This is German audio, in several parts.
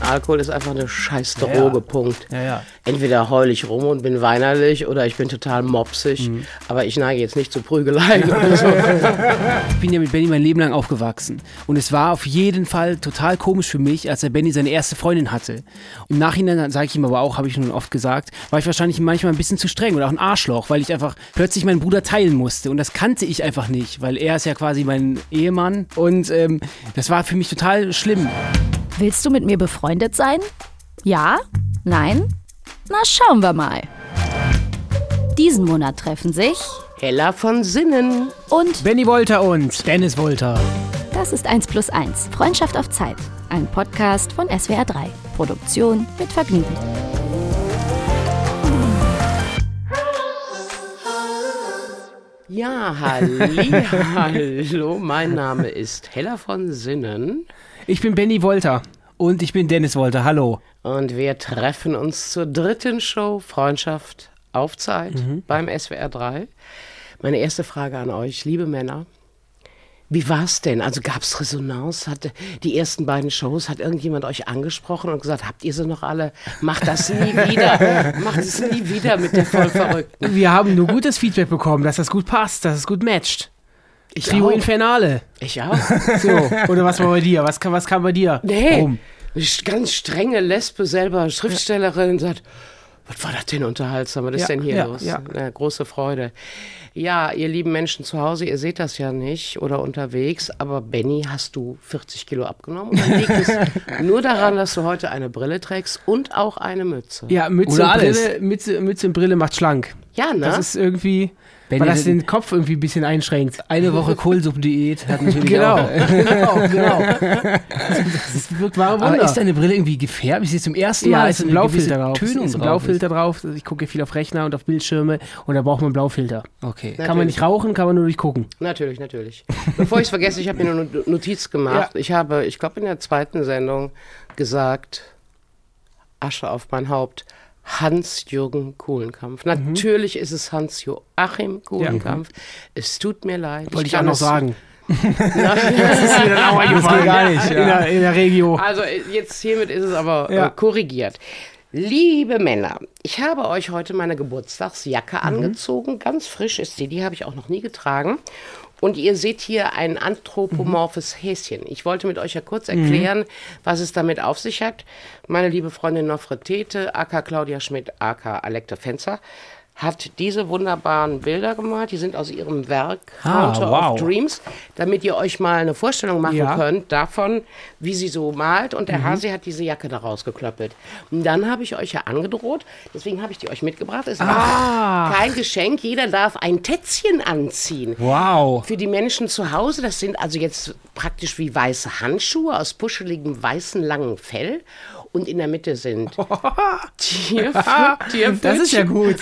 Alkohol ist einfach eine scheiß Droge, ja. Punkt. Ja, ja. Entweder heul ich rum und bin weinerlich oder ich bin total mopsig, aber ich neige jetzt nicht zu Prügeleien oder so. Ich bin ja mit Benni mein Leben lang aufgewachsen und es war auf jeden Fall total komisch für mich, als der Benni seine erste Freundin hatte. Im Nachhinein, sage ich ihm aber auch, habe ich nun oft gesagt, war ich wahrscheinlich manchmal ein bisschen zu streng oder auch ein Arschloch, weil ich einfach plötzlich meinen Bruder teilen musste und das kannte ich einfach nicht, weil er ist ja quasi mein Ehemann und das war für mich total schlimm. Willst du mit mir befreundet sein? Ja? Nein? Na, schauen wir mal. Diesen Monat treffen sich Hella von Sinnen und Benni Wolter und Dennis Wolter. Das ist 1+1, Freundschaft auf Zeit. Ein Podcast von SWR 3, Produktion mit Vergnügen. Ja, hallo, mein Name ist Hella von Sinnen. Ich bin Benni Wolter und ich bin Dennis Wolter, hallo. Und wir treffen uns zur dritten Show Freundschaft auf Zeit beim SWR 3. Meine erste Frage an euch, liebe Männer, wie war's denn? Also gab's Resonanz? Hat die ersten beiden Shows, hat irgendjemand euch angesprochen und gesagt, habt ihr sie noch alle? Macht das nie wieder. Macht es nie wieder mit der Vollverrückten. Wir haben nur gutes Feedback bekommen, dass das gut passt, dass es gut matcht. Ich Trio auch. Infernale. Ich auch. So. Oder was war bei dir? Was kam bei dir? Nee, warum? Eine ganz strenge Lesbe, selber Schriftstellerin, und sagt, was war das denn unterhaltsam? Was ist denn hier los? Ja. Ja, große Freude. Ja, ihr lieben Menschen zu Hause, ihr seht das ja nicht oder unterwegs, aber Benni, hast du 40 Kilo abgenommen? Und dann liegt es nur daran, dass du heute eine Brille trägst und auch eine Mütze. Ja, Mütze und Brille, Mütze und Brille macht schlank. Ja, ne? Das ist irgendwie... Benni, weil das den Kopf irgendwie ein bisschen einschränkt. Eine Woche Kohlsuppendiät hat natürlich auch. Genau. Das wirkt wahre Wunder. Aber ist deine Brille irgendwie gefärbt? Ich sehe zum ersten Mal, ist ein Blaufilter drauf. Tönung ist ein Blaufilter drauf. Ich gucke viel auf Rechner und auf Bildschirme und da braucht man Blaufilter. Okay. Natürlich. Kann man nicht rauchen, kann man nur durchgucken. Natürlich. Bevor ich es vergesse, ich habe mir eine Notiz gemacht. Ja. Ich habe, ich glaube in der zweiten Sendung gesagt, Asche auf mein Haupt, Hans-Joachim Kulenkampff. Natürlich ist es Hans-Joachim Kulenkampff. Ja. Es tut mir leid. Wollte ich auch noch sagen. Das ist mir dann auch eingefallen. Gar nicht. In der Regio. Also jetzt hiermit ist es aber korrigiert. Liebe Männer, ich habe euch heute meine Geburtstagsjacke angezogen. Ganz frisch ist die habe ich auch noch nie getragen. Und ihr seht hier ein anthropomorphes Häschen. Ich wollte mit euch ja kurz erklären, was es damit auf sich hat. Meine liebe Freundin Nofretete, aka Claudia Schmidt, aka Alekta Fenzer, hat diese wunderbaren Bilder gemalt. Die sind aus ihrem Werk Hunter of Dreams, damit ihr euch mal eine Vorstellung machen könnt davon, wie sie so malt. Und der Hasi hat diese Jacke daraus geklöppelt. Und dann habe ich euch ja angedroht, deswegen habe ich die euch mitgebracht. Es war kein Geschenk, jeder darf ein Tätzchen anziehen. Wow. Für die Menschen zu Hause, das sind also jetzt praktisch wie weiße Handschuhe aus puscheligem, weißen, langen Fell. Und in der Mitte sind Tierfüßchen. Das ist ja gut.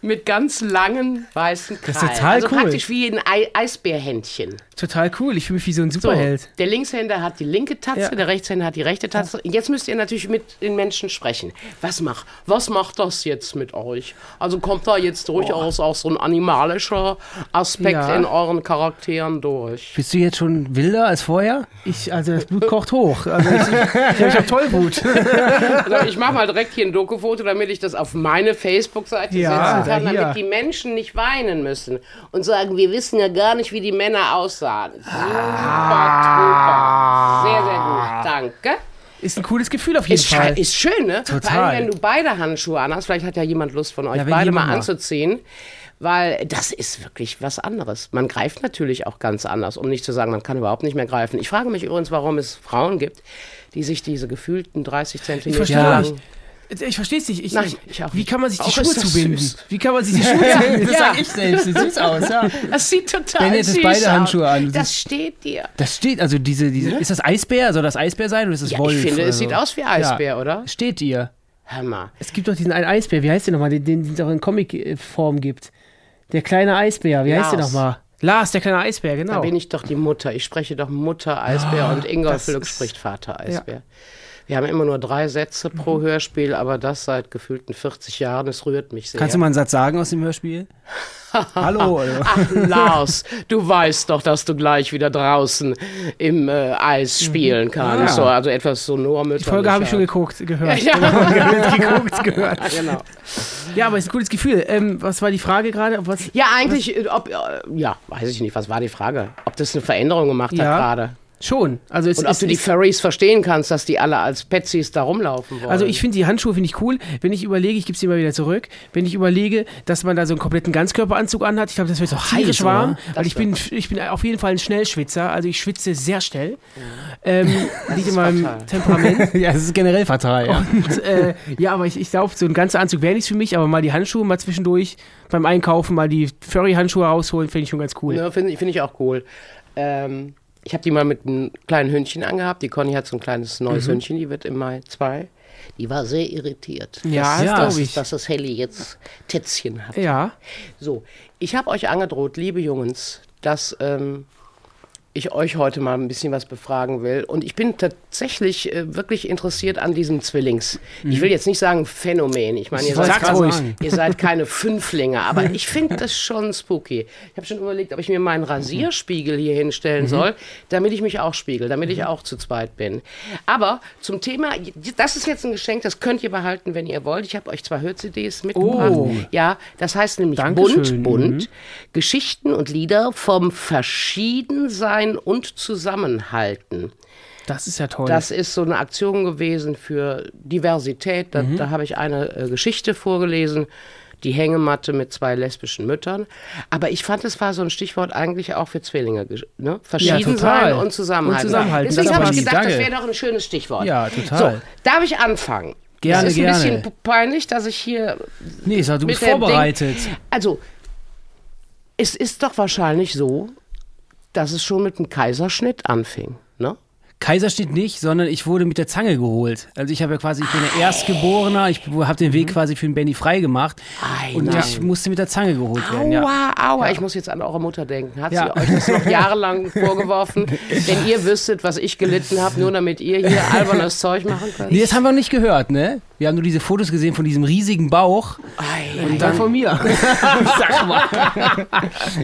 Mit ganz langen, weißen Krallen. Das ist total cool. Praktisch wie ein Eisbärhändchen. Total cool. Ich fühle mich wie so ein Superheld. So, der Linkshänder hat die linke Tatze, der Rechtshänder hat die rechte Tatze. Jetzt müsst ihr natürlich mit den Menschen sprechen. Was macht das jetzt mit euch? Also kommt da jetzt durchaus auch so ein animalischer Aspekt in euren Charakteren durch. Bist du jetzt schon wilder als vorher? Also das Blut kocht hoch. Also ich hab Tollwut. Also ich mache mal direkt hier ein Doku-Foto, damit ich das auf meine Facebook-Seite setzen kann, damit die Menschen nicht weinen müssen und sagen, wir wissen ja gar nicht, wie die Männer aussahen. Super, sehr, sehr gut, danke. Ist ein cooles Gefühl auf jeden Fall. Ist schön, ne? Total. Vor allem, wenn du beide Handschuhe anhast, vielleicht hat ja jemand Lust von euch, beide mal anzuziehen. Weil das ist wirklich was anderes. Man greift natürlich auch ganz anders, um nicht zu sagen, man kann überhaupt nicht mehr greifen. Ich frage mich übrigens, warum es Frauen gibt, die sich diese gefühlten 30 Zentimeter lang... Ich verstehe es nicht. Wie kann man sich die Schuhe zubinden? Süß. Wie kann man sich die Schuhe zubinden? Das sag ich selbst. Sieht süß aus, Das sieht total süß aus. Benni hat beide Handschuhe an. Das steht dir. Das steht, also diese ist das Eisbär? Soll das Eisbär sein oder ist das Wolf? Ich finde, es sieht aus wie Eisbär, oder? Steht dir. Hör mal. Es gibt doch diesen einen Eisbär, wie heißt der nochmal, den es auch in Comicform gibt. Der kleine Eisbär, wie heißt der nochmal? Lars, der kleine Eisbär, genau. Da bin ich doch die Mutter. Ich spreche doch Mutter Eisbär und Ingolf Lück spricht Vater Eisbär. Wir haben immer nur 3 Sätze pro Hörspiel, aber das seit gefühlten 40 Jahren, es rührt mich sehr. Kannst du mal einen Satz sagen aus dem Hörspiel? Hallo. Ach, Lars, du weißt doch, dass du gleich wieder draußen im Eis spielen kannst. Ja. So, also etwas sonor mit. Die Folge habe ich schon gehört. Ja, ja. gehört. Genau. Ja, aber es ist ein cooles Gefühl. Was war die Frage gerade? Ja, eigentlich, weiß ich nicht, was war die Frage? Ob das eine Veränderung gemacht hat gerade? Schon. Also und ob du die Furries verstehen kannst, dass die alle als Patsies da rumlaufen wollen. Also ich finde die Handschuhe cool, wenn ich überlege, ich gebe sie immer wieder zurück, wenn ich überlege, dass man da so einen kompletten Ganzkörperanzug anhat, ich glaube, das wird so tierisch warm, weil ich bin auf jeden Fall ein Schnellschwitzer, also ich schwitze sehr schnell. Ja. Liegt in meinem Temperament. Ja, das ist generell fatal, ja. Und, aber ich glaube, so ein ganzer Anzug wäre nichts für mich, aber mal die Handschuhe, mal zwischendurch beim Einkaufen, mal die Furry-Handschuhe rausholen, finde ich schon ganz cool. Ja, finde ich auch cool. Ich habe die mal mit einem kleinen Hündchen angehabt. Die Conny hat so ein kleines neues Hündchen, die wird im Mai 2. Die war sehr irritiert, dass das Helly jetzt Tätzchen hat. Ja. So, ich habe euch angedroht, liebe Jungs, dass ich euch heute mal ein bisschen was befragen will. Und ich bin tatsächlich wirklich interessiert an diesem Zwillings. Ich will jetzt nicht sagen Phänomen. Ich meine, ihr seid keine Fünflinge, aber ich finde das schon spooky. Ich habe schon überlegt, ob ich mir meinen Rasierspiegel hier hinstellen soll, damit ich mich auch spiegel, damit ich auch zu zweit bin. Aber zum Thema, das ist jetzt ein Geschenk, das könnt ihr behalten, wenn ihr wollt. Ich habe euch 2 Hör-CDs mitgebracht. Oh. Ja, das heißt nämlich Dankeschön. Bunt, Geschichten und Lieder vom Verschiedensein und zusammenhalten. Das ist ja toll. Das ist so eine Aktion gewesen für Diversität. Da habe ich eine Geschichte vorgelesen, die Hängematte mit 2 lesbischen Müttern. Aber ich fand, es war so ein Stichwort eigentlich auch für Zwillinge. Ne? Verschieden sein und zusammenhalten. Deswegen habe ich gedacht, das wäre doch ein schönes Stichwort. Ja, total. So, darf ich anfangen? Gerne, das ist ein bisschen peinlich, dass ich hier... Nee, ich sag, du bist vorbereitet. Also, es ist doch wahrscheinlich so, dass es schon mit einem Kaiserschnitt anfing, ne? Kaiserschnitt nicht, sondern ich wurde mit der Zange geholt. Also ich bin ja Erstgeborener, ich habe den Weg quasi für den Benni frei gemacht. Und ich musste mit der Zange geholt werden. Aua, ich muss jetzt an eure Mutter denken. Hat sie euch das noch jahrelang vorgeworfen? Wenn ihr wüsstet, was ich gelitten habe, nur damit ihr hier albernes Zeug machen könnt? Nee, das haben wir nicht gehört, ne? Wir haben nur diese Fotos gesehen von diesem riesigen Bauch. Und dann von mir. Sag mal.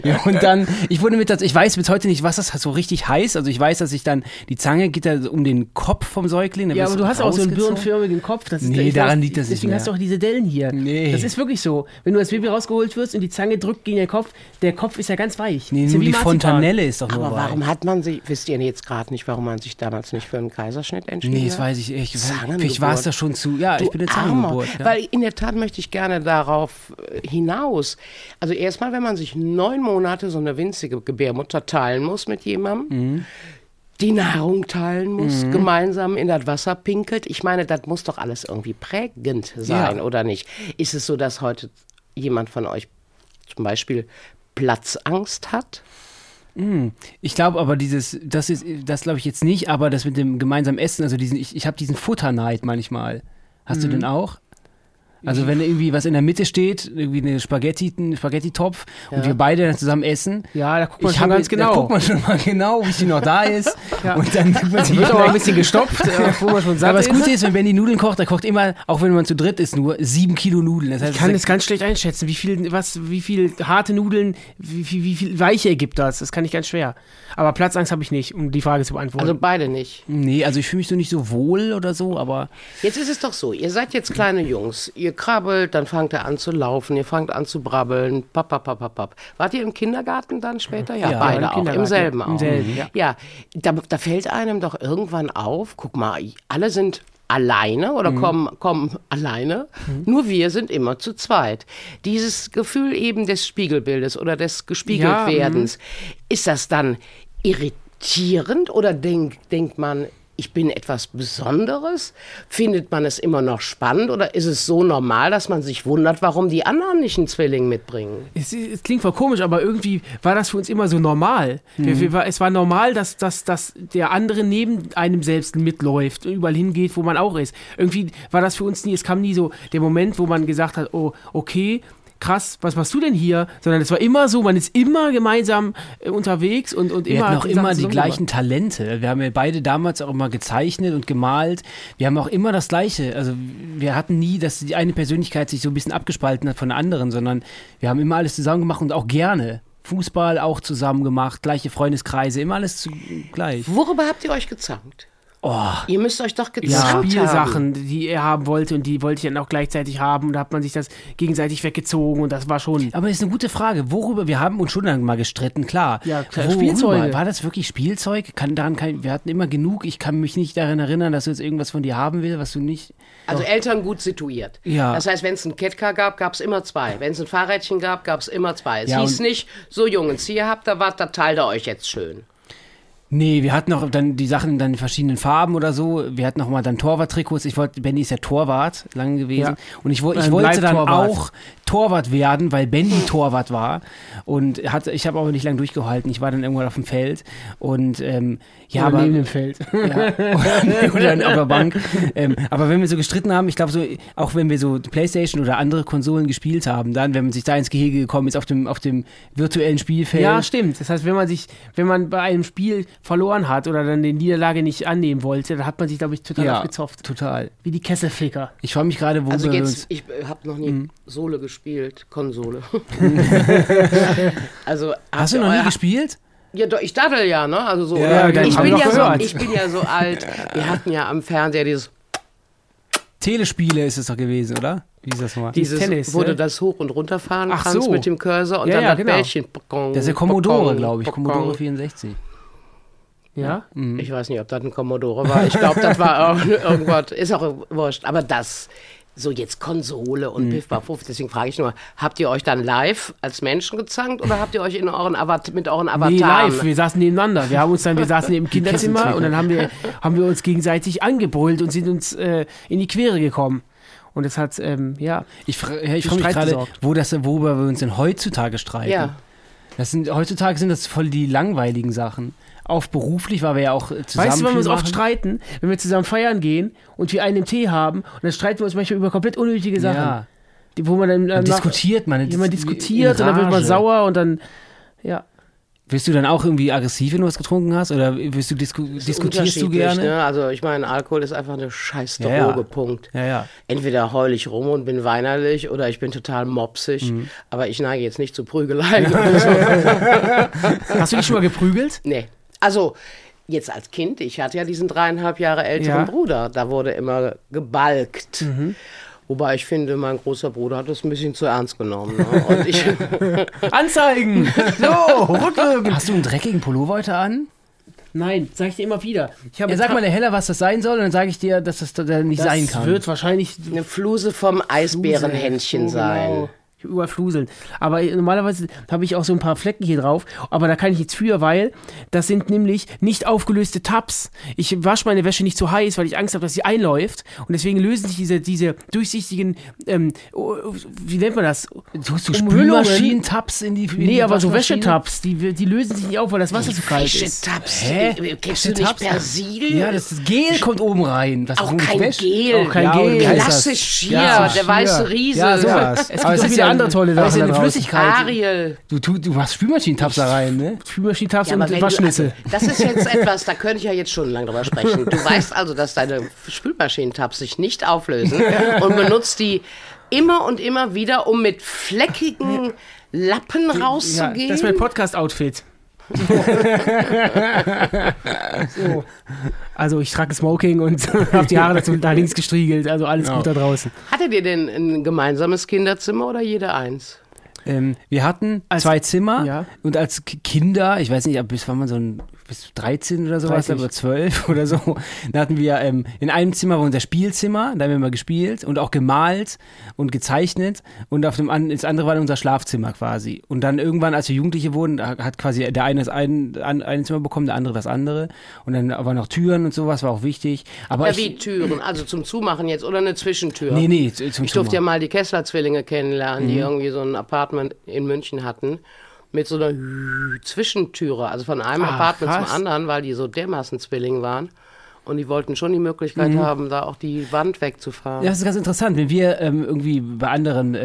Ja, und dann, ich weiß bis heute nicht, was das so richtig heißt. Also ich weiß, dass ich dann die Zange geht da um den Kopf vom Säugling. Ja, aber du hast auch so einen birnenförmigen Kopf. Das ist daran liegt das nicht mehr. Deswegen hast du auch diese Dellen hier. Nee. Das ist wirklich so. Wenn du als Baby rausgeholt wirst und die Zange drückt gegen den Kopf, der Kopf ist ja ganz weich. Nee, nur die Fontanelle ist doch nur weich. Aber warum hat man sich, wisst ihr jetzt gerade nicht, warum man sich damals nicht für einen Kaiserschnitt entschieden hat? Nee, das weiß ich echt. Vielleicht war es da schon zu, ich bin eine Zangengeburt. Ja. Weil in der Tat möchte ich gerne darauf hinaus. Also erstmal, wenn man sich 9 Monate so eine winzige Gebärmutter teilen muss mit jemandem, die Nahrung teilen muss, gemeinsam in das Wasser pinkelt. Ich meine, das muss doch alles irgendwie prägend sein, oder nicht? Ist es so, dass heute jemand von euch zum Beispiel Platzangst hat? Ich glaube aber das glaube ich jetzt nicht, aber das mit dem gemeinsamen Essen, also ich habe diesen Futterneid manchmal. Hast du den auch? Also wenn irgendwie was in der Mitte steht, irgendwie ein Spaghetti-Topf und wir beide dann zusammen essen. Ja, da guckt man schon ganz genau. Da guckt man schon mal genau, wie sie noch da ist. Und dann wird auch ein bisschen gestopft, wo man schon satt ist. Aber das Gute ist, wenn Benni Nudeln kocht, er kocht immer, auch wenn man zu dritt ist, nur 7 Kilo Nudeln. Das heißt, ich kann das ganz schlecht einschätzen, wie viel harte Nudeln, wie viel weiche ergibt das. Das kann ich ganz schwer. Aber Platzangst habe ich nicht, um die Frage zu beantworten. Also beide nicht? Nee, also ich fühle mich so nicht so wohl oder so, aber... Jetzt ist es doch so, ihr seid jetzt kleine Jungs, ihr krabbelt, dann fangt er an zu laufen, ihr fangt an zu brabbeln, papp. Wart ihr im Kindergarten dann später? Ja, beide auch, im selben auch. Ja, da fällt einem doch irgendwann auf, guck mal, alle sind alleine oder kommen alleine, nur wir sind immer zu zweit. Dieses Gefühl eben des Spiegelbildes oder des Gespiegeltwerdens, ist das dann irritierend oder denkt man, ich bin etwas Besonderes? Findet man es immer noch spannend oder ist es so normal, dass man sich wundert, warum die anderen nicht einen Zwilling mitbringen? Es klingt voll komisch, aber irgendwie war das für uns immer so normal. Es war normal, dass der andere neben einem selbst mitläuft und überall hingeht, wo man auch ist. Irgendwie war das für uns nie, es kam nie so der Moment, wo man gesagt hat, oh, okay, krass, was machst du denn hier? Sondern es war immer so, man ist immer gemeinsam unterwegs und wir hatten auch immer die gleichen Talente. Wir haben ja beide damals auch immer gezeichnet und gemalt. Wir haben auch immer das Gleiche. Also wir hatten nie, dass die eine Persönlichkeit sich so ein bisschen abgespalten hat von der anderen, sondern wir haben immer alles zusammen gemacht und auch gerne. Fußball auch zusammen gemacht, gleiche Freundeskreise, immer alles gleich. Worüber habt ihr euch gezankt? Oh, ihr müsst euch doch gezankt haben. Sachen, die er haben wollte und die wollte ich dann auch gleichzeitig haben und da hat man sich das gegenseitig weggezogen und das war schon... Aber das ist eine gute Frage. Worüber? Wir haben uns schon lange mal gestritten, klar. Ja, klar. Spielzeug. War das wirklich Spielzeug? Wir hatten immer genug. Ich kann mich nicht daran erinnern, dass du jetzt irgendwas von dir haben willst, was du nicht... Also Eltern gut situiert. Ja. Das heißt, wenn es einen Kettcar gab, gab es immer zwei. Wenn es ein Fahrrädchen gab, gab es immer zwei. Es hieß nicht, so Jungs, hier habt ihr was, da teilt ihr euch jetzt schön. Nee, wir hatten auch dann die Sachen in verschiedenen Farben oder so. Wir hatten auch mal dann Torwart-Trikots. Benni ist ja Torwart lange gewesen. Ja. Und ich wollte dann auch Torwart werden, weil Benni Torwart war. Und ich habe aber nicht lange durchgehalten. Ich war dann irgendwann auf dem Feld. Und aber neben dem Feld. Ja, oder auf der Bank. Aber wenn wir so gestritten haben, ich glaube so, auch wenn wir so Playstation oder andere Konsolen gespielt haben, dann, wenn man sich da ins Gehege gekommen ist auf dem virtuellen Spielfeld. Ja, stimmt. Das heißt, wenn man bei einem Spiel verloren hat oder dann die Niederlage nicht annehmen wollte, dann hat man sich, glaube ich, total abgezopft. Total. Wie die Kesselficker. Ich frage mich gerade, wo wir uns... Ich habe noch nie Sole gespielt, Konsole. Also, hast du noch nie gespielt? Ja, doch, ich daddel ja, ne? Also so. Ja, ich bin ja so alt. Wir hatten ja am Fernseher dieses... Telespiele ist es doch gewesen, oder? Wie ist das nochmal? Dieses Tennis, wurde das hoch- und runterfahren kannst mit dem Cursor und dann das Bällchen. Genau. Das ist der Commodore, glaube ich. Commodore 64. Ja? Mhm. Ich weiß nicht, ob das ein Commodore war. Ich glaube, das war auch irgendwas. Ist auch wurscht. Aber das, so jetzt Konsole und Piff, Paff, Puff. Deswegen frage ich nur, habt ihr euch dann live als Menschen gezankt oder habt ihr euch mit euren Avataren? Nee, live. Wir saßen nebeneinander. Wir saßen im Kinderzimmer und dann haben wir uns gegenseitig angebrüllt und sind uns in die Quere gekommen. Und es hat, ich frage mich gerade, worüber wir uns denn heutzutage streiten. Ja. Heutzutage sind das voll die langweiligen Sachen. Auch beruflich, weil wir ja auch zusammen. Weißt du, wenn wir uns oft streiten, wenn wir zusammen feiern gehen und wir einen im Tee haben und dann streiten wir uns manchmal über komplett unnötige Sachen. Ja. Wo man dann diskutiert man. Man diskutiert und dann wird man sauer und dann, ja. Wirst du dann auch irgendwie aggressiv, wenn du was getrunken hast? Oder diskutierst du gerne? Ne? Also ich meine, Alkohol ist einfach eine scheiß Droge, Punkt. Ja, ja. Entweder heul ich rum und bin weinerlich oder ich bin total mopsig. Mhm. Aber ich neige jetzt nicht zu Prügeleien. Hast du dich schon mal geprügelt? Nee. Also jetzt als Kind, ich hatte ja diesen 3,5 Jahre älteren Bruder. Da wurde immer gebalgt. Mhm. Wobei ich finde, mein großer Bruder hat das ein bisschen zu ernst genommen. Ne? Und ich Anzeigen! So, rückwärts! Hast du einen dreckigen Pullover heute an? Nein, sag ich dir immer wieder. Sag mal der Hella, was das sein soll, und dann sage ich dir, dass das da nicht sein kann. Das wird wahrscheinlich eine Fluse vom Eisbärenhändchen sein. Genau. Ich überall fluseln. Aber normalerweise habe ich auch so ein paar Flecken hier drauf, aber da kann ich nichts für, weil das sind nämlich nicht aufgelöste Tabs. Ich wasche meine Wäsche nicht zu heiß, weil ich Angst habe, dass sie einläuft und deswegen lösen sich diese durchsichtigen, wie nennt man das? Tust du Spülmaschinen-Tabs in die aber so Wäschetabs, die lösen sich nicht auf, weil das Wasser zu kalt ist. Wäschetabs? Kennst du nicht Persil? Ja, das Gel kommt oben rein. Das auch kein Gel. Auch kein Gel. Klassisch Schier, der weiße Riese. Ja, sowas. Es gibt andere tolle Sachen. Das ist eine Flüssigkeit. Ariel. Du machst Spülmaschinentabs da rein, ne? Spülmaschinentabs und Waschnüsse. Das ist jetzt etwas, da könnte ich ja jetzt schon lange drüber sprechen. Du weißt also, dass deine Spülmaschinentabs sich nicht auflösen und benutzt die immer und immer wieder, um mit fleckigen Lappen rauszugehen. Ja, das ist mein Podcast-Outfit. So. Also ich trage Smoking und habe die Haare dazu nach links gestriegelt, also alles gut da draußen. Hattet ihr denn ein gemeinsames Kinderzimmer oder jeder eins? Wir hatten zwei Zimmer und als Kinder, ich weiß nicht, bis wann man bis 13 oder sowas, aber 12 oder so, da hatten wir in einem Zimmer war unser Spielzimmer, da haben wir immer gespielt und auch gemalt und gezeichnet und das andere war unser Schlafzimmer quasi. Und dann irgendwann, als wir Jugendliche wurden, hat quasi der eine das eine Zimmer bekommen, der andere das andere und dann waren noch Türen und sowas, war auch wichtig. Aber wie Türen, also zum Zumachen jetzt oder eine Zwischentür? Nee, zum Zumachen. Ich durfte ja mal die Kessler-Zwillinge kennenlernen, die irgendwie so ein Apartment in München hatten. Mit so einer Zwischentüre, also von einem Apartment zum anderen, weil die so dermaßen Zwilling waren. Und die wollten schon die Möglichkeit haben, da auch die Wand wegzufahren. Ja, das ist ganz interessant. Wenn wir irgendwie bei anderen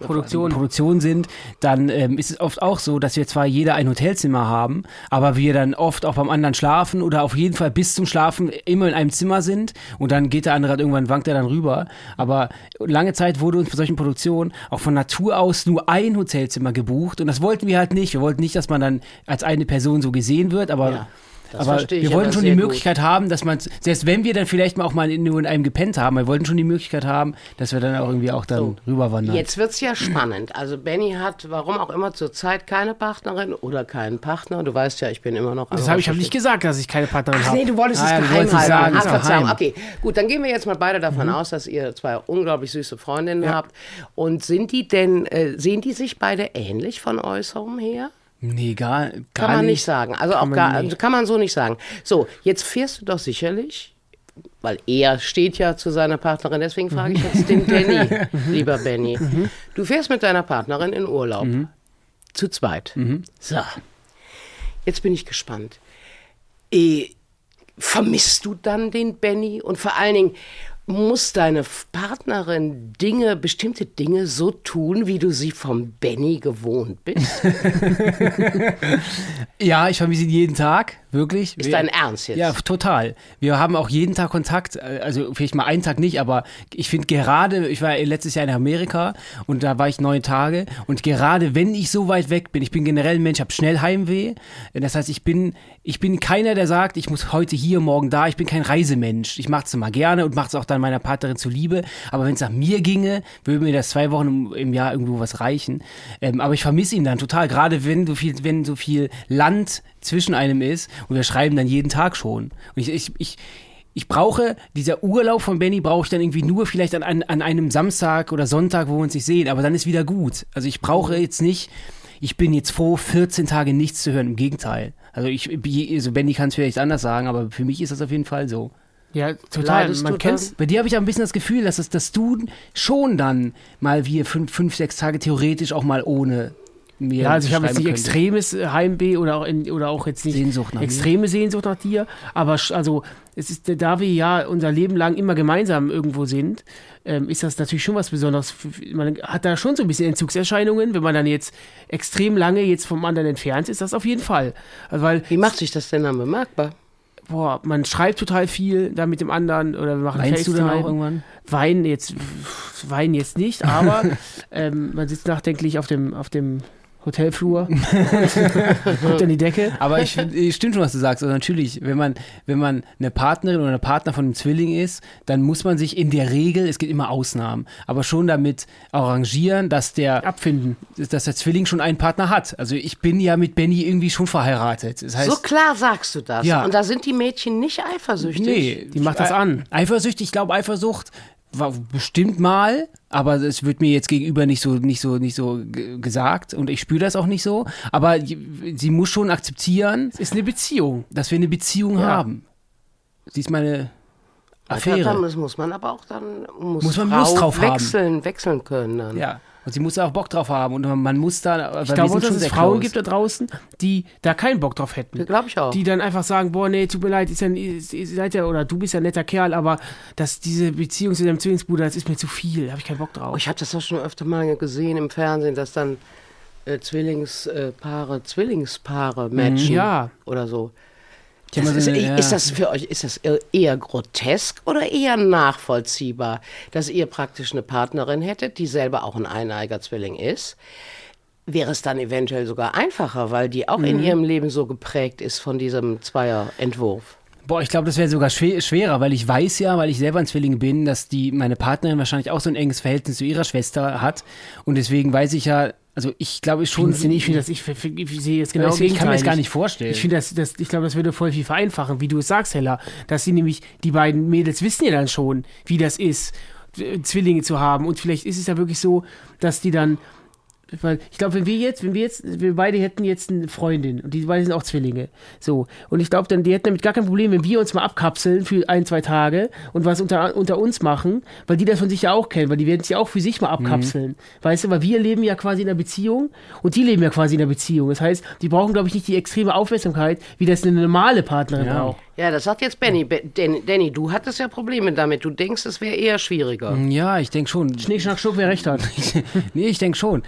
Produktionen sind, dann ist es oft auch so, dass wir zwar jeder ein Hotelzimmer haben, aber wir dann oft auch beim anderen schlafen oder auf jeden Fall bis zum Schlafen immer in einem Zimmer sind und dann geht der andere, irgendwann wankt er dann rüber. Aber lange Zeit wurde uns bei solchen Produktionen auch von Natur aus nur ein Hotelzimmer gebucht und das wollten wir halt nicht. Wir wollten nicht, dass man dann als eine Person so gesehen wird, aber... Ja. Aber wir wollten schon die Möglichkeit haben, dass man, selbst wenn wir dann vielleicht mal auch mal nur in einem gepennt haben, wir wollten schon die Möglichkeit haben, dass wir dann auch irgendwie auch dann rüberwandern. Jetzt wird's ja spannend. Also Benni hat, warum auch immer zurzeit, keine Partnerin oder keinen Partner. Du weißt ja, ich bin immer noch... Das habe ich nicht gesagt, dass ich keine Partnerin habe. Nee, du wolltest es geheim halten. Okay, gut, dann gehen wir jetzt mal beide davon aus, dass ihr zwei unglaublich süße Freundinnen habt. Und sind die denn, sehen die sich beide ähnlich von Äußerung her? Nee, gar kann man nicht sagen. Also kann auch kann man so nicht sagen. So, jetzt fährst du doch sicherlich, weil er steht ja zu seiner Partnerin, deswegen frage ich jetzt den Benni, lieber Benni. Du fährst mit deiner Partnerin in Urlaub. Zu zweit. So. Jetzt bin ich gespannt. Vermisst du dann den Benni? Und vor allen Dingen, muss deine Partnerin bestimmte Dinge so tun, wie du sie vom Benni gewohnt bist? Ja, ich vermisse ihn jeden Tag, wirklich. Ist dein Ernst jetzt? Ja, total. Wir haben auch jeden Tag Kontakt, also vielleicht mal einen Tag nicht, aber ich finde gerade, ich war letztes Jahr in Amerika und da war ich 9 Tage und gerade wenn ich so weit weg bin, ich bin generell ein Mensch, ich habe schnell Heimweh, das heißt, ich bin keiner, der sagt, ich muss heute hier, morgen da, ich bin kein Reisemensch. Ich mache es immer gerne und mache es auch dann meiner Partnerin zuliebe, aber wenn es nach mir ginge, würde mir das 2 Wochen im Jahr irgendwo was reichen, aber ich vermisse ihn dann total, gerade wenn so viel Land zwischen einem ist und wir schreiben dann jeden Tag schon. Und ich brauche, dieser Urlaub von Benni brauche ich dann irgendwie nur vielleicht an einem Samstag oder Sonntag, wo wir uns nicht sehen, aber dann ist wieder gut. Also ich brauche jetzt nicht, ich bin jetzt froh, 14 Tage nichts zu hören, im Gegenteil. Also Benni kann es vielleicht anders sagen, aber für mich ist das auf jeden Fall so. Ja, total. Man kennt's. Bei dir habe ich auch ein bisschen das Gefühl, dass du schon dann mal wie 5, 6 Tage theoretisch auch mal ohne mehr. Ja, also ich habe jetzt nicht extremes Heimweh oder auch jetzt nicht Sehnsucht nach extreme Sehnsucht nach dir, aber also es ist, da wir ja unser Leben lang immer gemeinsam irgendwo sind, ist das natürlich schon was Besonderes. Man hat da schon so ein bisschen Entzugserscheinungen, wenn man dann jetzt extrem lange jetzt vom anderen entfernt ist, das auf jeden Fall. Also, wie macht sich das denn dann bemerkbar? Boah, man schreibt total viel da mit dem anderen oder wir machen FaceTime. Weinst du dann auch irgendwann? Weinen jetzt nicht, aber man sitzt nachdenklich auf dem Hotelflur guckt an die Decke. Aber ich stimmt schon, was du sagst. Also natürlich, wenn man eine Partnerin oder ein Partner von einem Zwilling ist, dann muss man sich in der Regel, es gibt immer Ausnahmen, aber schon damit arrangieren, dass der Zwilling schon einen Partner hat. Also ich bin ja mit Benni irgendwie schon verheiratet. Das heißt, so klar sagst du das. Ja. Und da sind die Mädchen nicht eifersüchtig. Nee, die macht das an. Eifersüchtig, ich glaube Eifersucht war bestimmt mal, aber es wird mir jetzt gegenüber nicht so gesagt und ich spüre das auch nicht so, aber sie muss schon akzeptieren, es ist eine Beziehung, dass wir eine Beziehung haben. Sie ist meine Affäre. Ja, das muss man aber auch dann muss man Lust drauf wechseln können dann. Ja. Und sie muss da auch Bock drauf haben und man muss da... Ich glaube, dass es Frauen gibt da draußen, die da keinen Bock drauf hätten. Das glaube ich auch. Die dann einfach sagen, boah, nee, tut mir leid, du bist ja ein netter Kerl, aber dass diese Beziehung zu deinem Zwillingsbruder, das ist mir zu viel, da habe ich keinen Bock drauf. Ich habe das auch schon öfter mal gesehen im Fernsehen, dass dann Zwillingspaare matchen oder so. Ist das für euch, ist das eher grotesk oder eher nachvollziehbar, dass ihr praktisch eine Partnerin hättet, die selber auch ein eineiiger Zwilling ist? Wäre es dann eventuell sogar einfacher, weil die auch in ihrem Leben so geprägt ist von diesem Zweierentwurf? Boah, ich glaube, das wäre sogar schwerer, weil ich weiß ja, weil ich selber ein Zwilling bin, dass meine Partnerin wahrscheinlich auch so ein enges Verhältnis zu ihrer Schwester hat. Und deswegen weiß ich ja, also ich glaube schon... Ich sehe jetzt genau das Gegenteil. Ich kann mir das gar nicht vorstellen. Ich finde, ich glaube, das würde voll viel vereinfachen, wie du es sagst, Hella. Dass sie nämlich, die beiden Mädels wissen ja dann schon, wie das ist, Zwillinge zu haben. Und vielleicht ist es ja wirklich so, dass die dann... Ich glaube, wir beide hätten jetzt eine Freundin und die beiden sind auch Zwillinge. So. Und ich glaube, die hätten damit gar kein Problem, wenn wir uns mal abkapseln für 1, 2 Tage und was unter uns machen, weil die das von sich ja auch kennen, weil die werden sich auch für sich mal abkapseln. Weißt du, weil wir leben ja quasi in einer Beziehung und die leben ja quasi in einer Beziehung. Das heißt, die brauchen, glaube ich, nicht die extreme Aufmerksamkeit, wie das eine normale Partnerin braucht. Ja, das sagt jetzt Benni. Danny, du hattest ja Probleme damit. Du denkst, es wäre eher schwieriger. Ja, ich denke schon. Schnick, schnack, schnuck, wer recht hat. Nee, ich denke schon.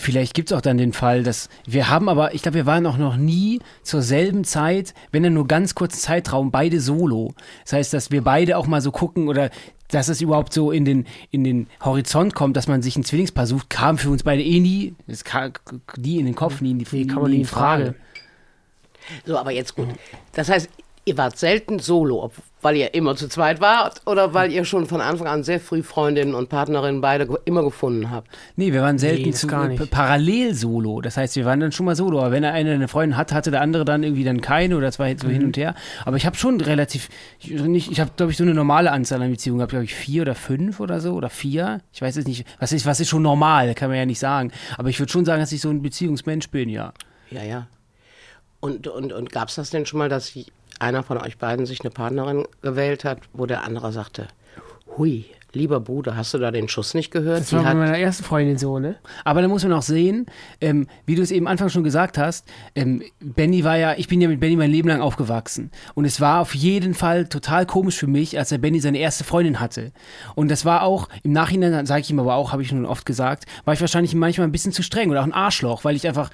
Vielleicht gibt es auch dann den Fall, dass wir haben aber, ich glaube, wir waren auch noch nie zur selben Zeit, wenn dann nur ganz kurzen Zeitraum, beide solo. Das heißt, dass wir beide auch mal so gucken oder dass es überhaupt so in den Horizont kommt, dass man sich ein Zwillingspaar sucht, kam für uns beide eh nie. Es kam nie in den Kopf, nie in die, Frage. So, aber jetzt gut. Das heißt, ihr wart selten solo, weil ihr immer zu zweit wart oder weil ihr schon von Anfang an sehr früh Freundinnen und Partnerinnen beide immer gefunden habt? Nee, wir waren selten parallel solo. Das heißt, wir waren dann schon mal solo. Aber wenn einer eine Freundin hat, hatte der andere dann irgendwie dann keine oder zwei so hin und her. Aber ich habe schon relativ, ich habe, glaube ich, so eine normale Anzahl an Beziehungen gehabt. Ich habe, glaube ich, 4 oder 5 oder so oder 4. Ich weiß jetzt nicht, was ist schon normal, kann man ja nicht sagen. Aber ich würde schon sagen, dass ich so ein Beziehungsmensch bin, ja. Ja, ja. Und gab es das denn schon mal, dass einer von euch beiden sich eine Partnerin gewählt hat, wo der andere sagte, hui, lieber Bruder, hast du da den Schuss nicht gehört? Das war bei meiner ersten Freundin so, ne? Aber da muss man auch sehen, wie du es eben am Anfang schon gesagt hast, Benni war ja, ich bin ja mit Benni mein Leben lang aufgewachsen. Und es war auf jeden Fall total komisch für mich, als der Benni seine erste Freundin hatte. Und das war auch, im Nachhinein, sage ich ihm aber auch, habe ich schon oft gesagt, war ich wahrscheinlich manchmal ein bisschen zu streng oder auch ein Arschloch, weil ich einfach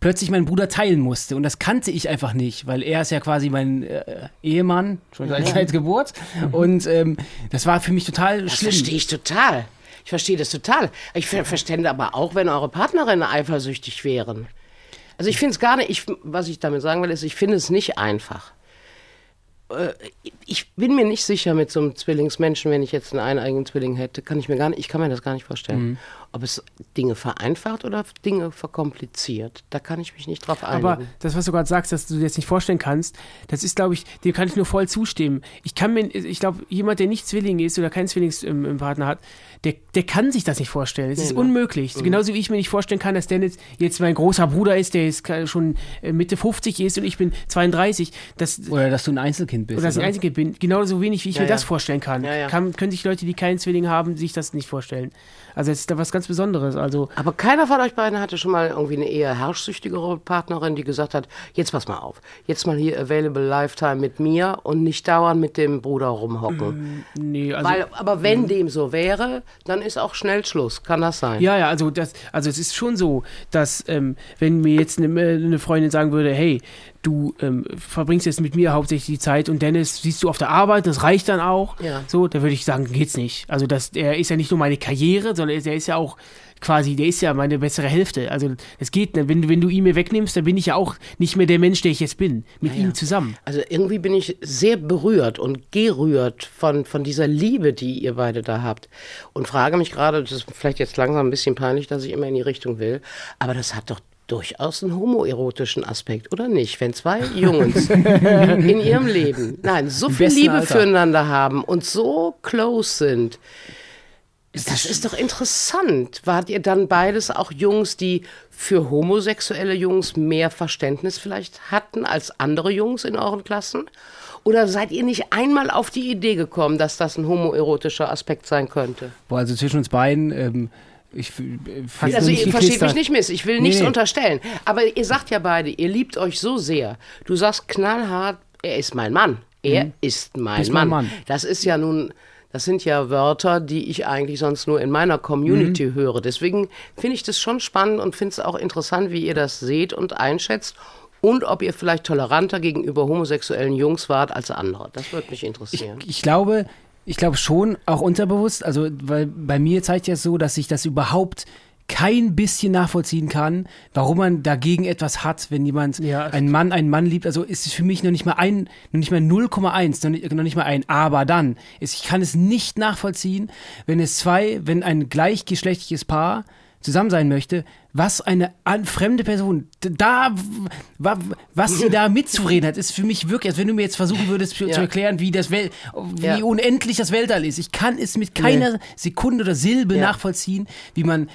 plötzlich meinen Bruder teilen musste. Und das kannte ich einfach nicht, weil er ist ja quasi mein Ehemann, schon seit Geburt. Und das war für mich total schlimm. Das verstehe ich total. Ich verstehe das total. Ich verstände aber auch, wenn eure Partnerinnen eifersüchtig wären. Also ich finde es gar nicht, was ich damit sagen will, ist, ich finde es nicht einfach. Ich bin mir nicht sicher mit so einem Zwillingsmenschen, wenn ich jetzt einen eigenen Zwilling hätte, ich kann mir das gar nicht vorstellen. Mhm. Ob es Dinge vereinfacht oder Dinge verkompliziert, da kann ich mich nicht drauf einigen. Aber das, was du gerade sagst, dass du dir jetzt nicht vorstellen kannst, das ist, glaube ich, dem kann ich nur voll zustimmen. Ich glaube, jemand, der nicht Zwilling ist oder keinen Zwillingspartner hat, der kann sich das nicht vorstellen. Es ist unmöglich. Mhm. Genauso wie ich mir nicht vorstellen kann, dass Dennis jetzt mein großer Bruder ist, der jetzt schon Mitte 50 ist und ich bin 32. Oder dass du ein Einzelkind bist. Oder dass ich ein Einzelkind bin. Genauso wenig, wie ich mir das vorstellen kann. Ja, ja. Können sich Leute, die keinen Zwilling haben, sich das nicht vorstellen. Also es ist da was ganz Besonderes. Also aber keiner von euch beiden hatte schon mal irgendwie eine eher herrschsüchtigere Partnerin, die gesagt hat, jetzt pass mal auf, jetzt mal hier Available Lifetime mit mir und nicht dauernd mit dem Bruder rumhocken. Nee, also, aber wenn dem so wäre, dann ist auch schnell Schluss. Kann das sein? Ja, ja, also es ist schon so, dass wenn mir jetzt eine Freundin sagen würde, hey, du verbringst jetzt mit mir hauptsächlich die Zeit und Dennis siehst du auf der Arbeit, das reicht dann auch, so, da würde ich sagen, geht's nicht. Also er ist ja nicht nur meine Karriere, sondern er ist ja auch quasi, der ist ja meine bessere Hälfte. Also es geht, wenn du ihn mir wegnimmst, dann bin ich ja auch nicht mehr der Mensch, der ich jetzt bin, mit ihm zusammen. Also irgendwie bin ich sehr berührt und gerührt von dieser Liebe, die ihr beide da habt. Und frage mich gerade, das ist vielleicht jetzt langsam ein bisschen peinlich, dass ich immer in die Richtung will, aber das hat doch durchaus einen homoerotischen Aspekt, oder nicht? Wenn zwei Jungs in ihrem Leben, so viel Liebe füreinander haben und so close sind, das ist doch interessant. Wart ihr dann beides auch Jungs, die für homosexuelle Jungs mehr Verständnis vielleicht hatten als andere Jungs in euren Klassen? Oder seid ihr nicht einmal auf die Idee gekommen, dass das ein homoerotischer Aspekt sein könnte? Boah, also zwischen uns beiden... ihr versteht mich nicht miss, ich will nichts unterstellen. Aber ihr sagt ja beide, ihr liebt euch so sehr. Du sagst knallhart, er ist mein Mann. Er ist mein Mann. Das ist ja nun, das sind ja Wörter, die ich eigentlich sonst nur in meiner Community höre. Deswegen finde ich das schon spannend und finde es auch interessant, wie ihr das seht und einschätzt. Und ob ihr vielleicht toleranter gegenüber homosexuellen Jungs wart als andere. Das würde mich interessieren. Ich glaube schon, auch unterbewusst, also weil bei mir zeigt ja so, dass ich das überhaupt kein bisschen nachvollziehen kann, warum man dagegen etwas hat, wenn jemand einen Mann liebt. Also ist es für mich noch nicht mal 0,1, noch nicht mal ein aber dann. Ich kann es nicht nachvollziehen, wenn ein gleichgeschlechtliches Paar zusammen sein möchte, was eine fremde Person was sie da mitzureden hat, ist für mich wirklich, als wenn du mir jetzt versuchen würdest zu erklären, wie das wie unendlich das Weltall ist. Ich kann es mit keiner Sekunde oder Silbe nachvollziehen, wie man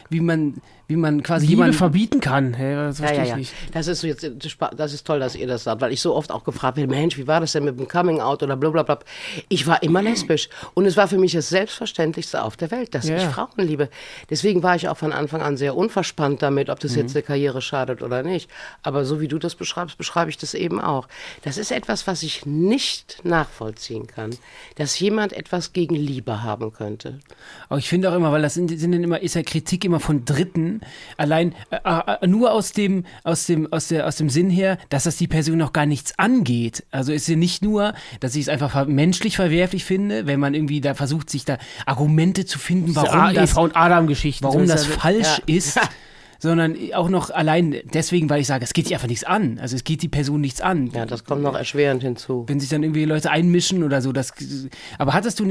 quasi jemanden verbieten kann. Hey, das verstehe ich nicht. Das ist toll, dass ihr das sagt, weil ich so oft auch gefragt bin, Mensch, wie war das denn mit dem Coming Out oder blablabla. Ich war immer lesbisch und es war für mich das Selbstverständlichste auf der Welt, dass ich Frauen liebe. Deswegen war ich auch von Anfang an sehr unverspannt damit, ob das jetzt der Karriere schadet oder nicht. Aber so wie du das beschreibst, beschreibe ich das eben auch. Das ist etwas, was ich nicht nachvollziehen kann, dass jemand etwas gegen Liebe haben könnte. Aber ich finde auch immer, weil das sind dann immer, ist ja Kritik immer von Dritten, allein nur aus dem Sinn her, dass das die Person noch gar nichts angeht. Also ist ja nicht nur, dass ich es einfach menschlich verwerflich finde, wenn man irgendwie da versucht, sich da Argumente zu finden, warum das Frau und Adam-Geschichten, warum das falsch ist, sondern auch noch allein deswegen, weil ich sage, es geht sich einfach nichts an. Also es geht die Person nichts an. Ja, das kommt noch erschwerend hinzu. Wenn sich dann irgendwie Leute einmischen oder so. Aber hattest du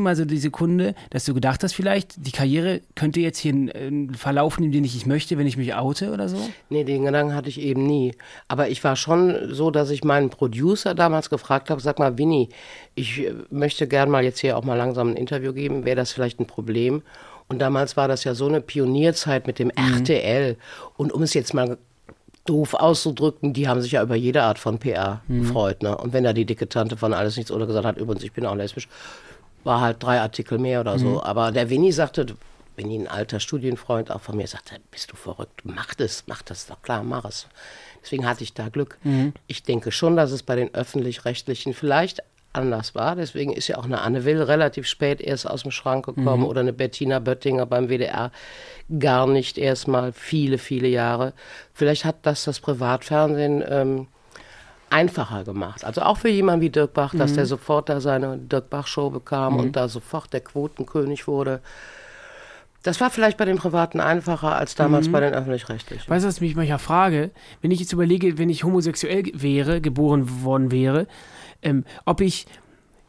mal so die Sekunde, dass du gedacht hast vielleicht, die Karriere könnte jetzt hier einen Verlauf nehmen, den ich nicht möchte, wenn ich mich oute oder so? Nee, den Gedanken hatte ich eben nie. Aber ich war schon so, dass ich meinen Producer damals gefragt habe, sag mal, Winnie, ich möchte gerne mal jetzt hier auch mal langsam ein Interview geben. Wäre das vielleicht ein Problem? Und damals war das ja so eine Pionierzeit mit dem RTL. Und um es jetzt mal doof auszudrücken, die haben sich ja über jede Art von PR gefreut. Ne? Und wenn da die dicke Tante von Alles Nichts oder gesagt hat, übrigens, ich bin auch lesbisch, war halt 3 Artikel mehr oder so. Aber der Winnie sagte, Winnie, ein alter Studienfreund auch von mir, sagte, bist du verrückt, mach das, doch klar, mach es. Deswegen hatte ich da Glück. Ich denke schon, dass es bei den Öffentlich-Rechtlichen vielleicht anders war. Deswegen ist ja auch eine Anne Will relativ spät erst aus dem Schrank gekommen oder eine Bettina Böttinger beim WDR gar nicht erst mal viele, viele Jahre. Vielleicht hat das Privatfernsehen einfacher gemacht. Also auch für jemanden wie Dirk Bach, dass der sofort da seine Dirk Bach-Show bekam und da sofort der Quotenkönig wurde. Das war vielleicht bei den Privaten einfacher als damals bei den Öffentlich-Rechtlichen. Weißt du, was ich mich ja frage? Wenn ich jetzt überlege, wenn ich homosexuell wäre, geboren worden wäre, ob ich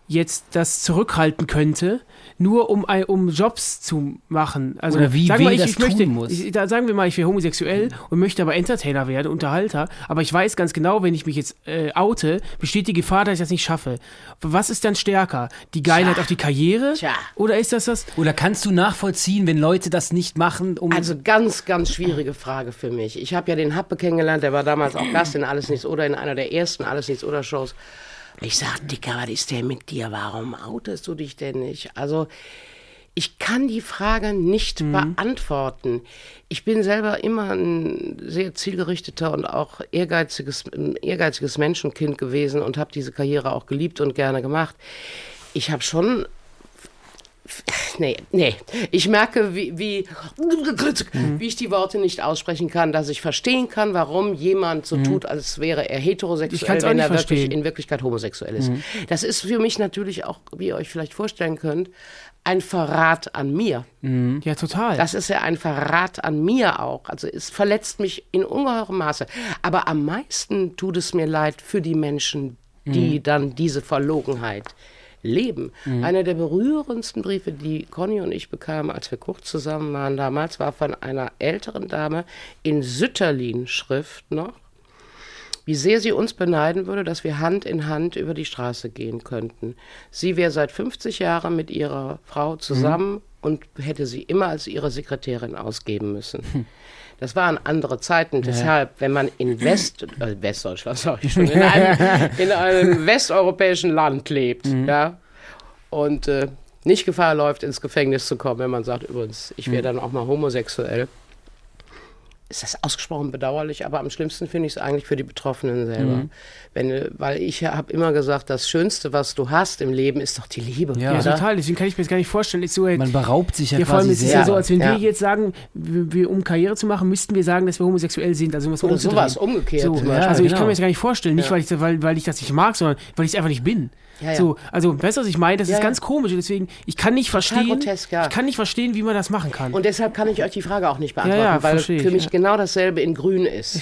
jetzt das zurückhalten könnte, nur um Jobs zu machen. Also, oder wie wir das tun muss. Sagen wir mal, ich wäre homosexuell und möchte aber Entertainer werden, Unterhalter, aber ich weiß ganz genau, wenn ich mich jetzt oute, besteht die Gefahr, dass ich das nicht schaffe. Was ist dann stärker? Die Geilheit auf die Karriere? Tja. Oder ist das? Oder kannst du nachvollziehen, wenn Leute das nicht machen? Also ganz, ganz schwierige Frage für mich. Ich habe ja den Happe kennengelernt, der war damals auch Gast in Alles Nichts oder in einer der ersten Alles Nichts oder Shows. Ich sag, Dicker, was ist denn mit dir? Warum outest du dich denn nicht? Also, ich kann die Frage nicht beantworten. Ich bin selber immer ein sehr zielgerichteter und auch ehrgeiziges Menschenkind gewesen und habe diese Karriere auch geliebt und gerne gemacht. Ich habe schon... Nee. Ich merke, wie ich die Worte nicht aussprechen kann, dass ich verstehen kann, warum jemand so tut, als wäre er heterosexuell, wenn er wirklich in Wirklichkeit homosexuell ist. Das ist für mich natürlich auch, wie ihr euch vielleicht vorstellen könnt, ein Verrat an mir. Ja, total. Das ist ja ein Verrat an mir auch. Also es verletzt mich in ungeheurem Maße. Aber am meisten tut es mir leid für die Menschen, die dann diese Verlogenheit leben. Einer der berührendsten Briefe, die Conny und ich bekamen, als wir kurz zusammen waren damals, war von einer älteren Dame in Sütterlin-Schrift noch, wie sehr sie uns beneiden würde, dass wir Hand in Hand über die Straße gehen könnten. Sie wäre seit 50 Jahren mit ihrer Frau zusammen und hätte sie immer als ihre Sekretärin ausgeben müssen. Das waren andere Zeiten, deshalb, wenn man in Westdeutschland, in einem westeuropäischen Land lebt, und nicht Gefahr läuft, ins Gefängnis zu kommen, wenn man sagt, übrigens, ich wäre dann auch mal homosexuell, ist das ausgesprochen bedauerlich, aber am schlimmsten finde ich es eigentlich für die Betroffenen selber. Weil ich habe immer gesagt, das Schönste, was du hast im Leben, ist doch die Liebe. Ja, total. Deswegen kann ich mir das gar nicht vorstellen. Ist so, man beraubt sich ja quasi sehr. Vor allem ist es ja so, als wenn wir jetzt sagen, um Karriere zu machen, müssten wir sagen, dass wir homosexuell sind. Also oder sowas umgekehrt. So, ja, also ich kann mir das gar nicht vorstellen. Nicht, weil ich das nicht mag, sondern weil ich es einfach nicht bin. Ja, so, also weißt du, was ich meine? Das ist ganz komisch. Deswegen, ich kann nicht verstehen, wie man das machen kann. Und deshalb kann ich euch die Frage auch nicht beantworten, weil für mich genau dasselbe in Grün ist.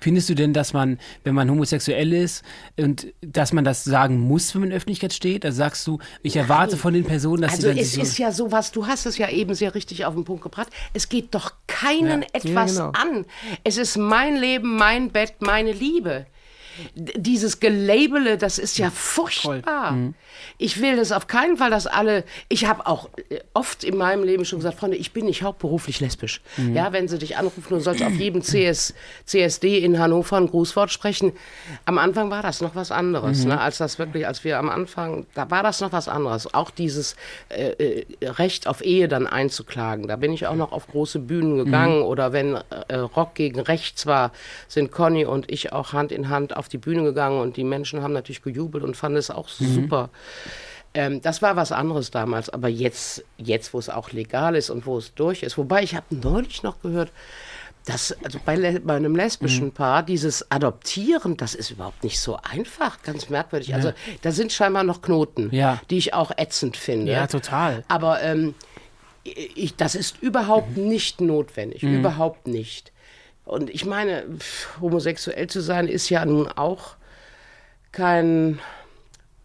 Findest du denn, dass man, wenn man homosexuell ist, und dass man das sagen muss, wenn man in der Öffentlichkeit steht? Also sagst du, ich erwarte von den Personen, dass sie dann... Also es ist ja sowas, du hast es ja eben sehr richtig auf den Punkt gebracht, es geht doch keinen etwas an. Es ist mein Leben, mein Bett, meine Liebe. Dieses Gelabele, das ist ja furchtbar. Mhm. Ich will das auf keinen Fall, dass alle, ich habe auch oft in meinem Leben schon gesagt, Freunde, ich bin nicht hauptberuflich lesbisch. Mhm. Ja, wenn sie dich anrufen, du sollst auf jedem CSD in Hannover ein Grußwort sprechen. Am Anfang war das noch was anderes, ne, als das wirklich, als wir am Anfang, da war das noch was anderes. Auch dieses Recht auf Ehe dann einzuklagen, da bin ich auch noch auf große Bühnen gegangen oder wenn Rock gegen Rechts war, sind Conny und ich auch Hand in Hand auf die Bühne gegangen und die Menschen haben natürlich gejubelt und fanden es auch super. Das war was anderes damals, aber jetzt, wo es auch legal ist und wo es durch ist, wobei ich habe neulich noch gehört, dass also bei einem lesbischen Paar dieses Adoptieren, das ist überhaupt nicht so einfach, ganz merkwürdig. Ja. Also da sind scheinbar noch Knoten, die ich auch ätzend finde. Ja, total. Aber das ist überhaupt nicht notwendig, überhaupt nicht. Und ich meine, homosexuell zu sein ist ja nun auch kein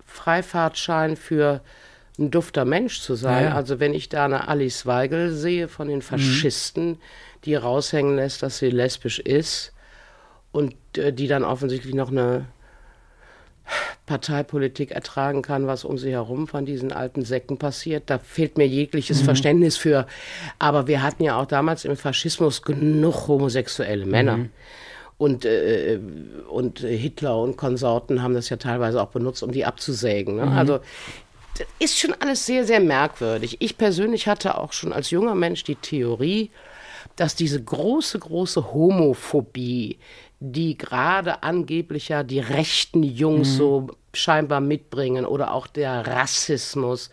Freifahrtschein für ein dufter Mensch zu sein. Ja. Also wenn ich da eine Alice Weigel sehe von den Faschisten, die raushängen lässt, dass sie lesbisch ist und die dann offensichtlich noch eine Parteipolitik ertragen kann, was um sie herum von diesen alten Säcken passiert. Da fehlt mir jegliches Verständnis für. Aber wir hatten ja auch damals im Faschismus genug homosexuelle Männer. Und Hitler und Konsorten haben das ja teilweise auch benutzt, um die abzusägen. Ne? Also das ist schon alles sehr, sehr merkwürdig. Ich persönlich hatte auch schon als junger Mensch die Theorie, dass diese große, große Homophobie, die gerade angeblich ja die rechten Jungs so scheinbar mitbringen oder auch der Rassismus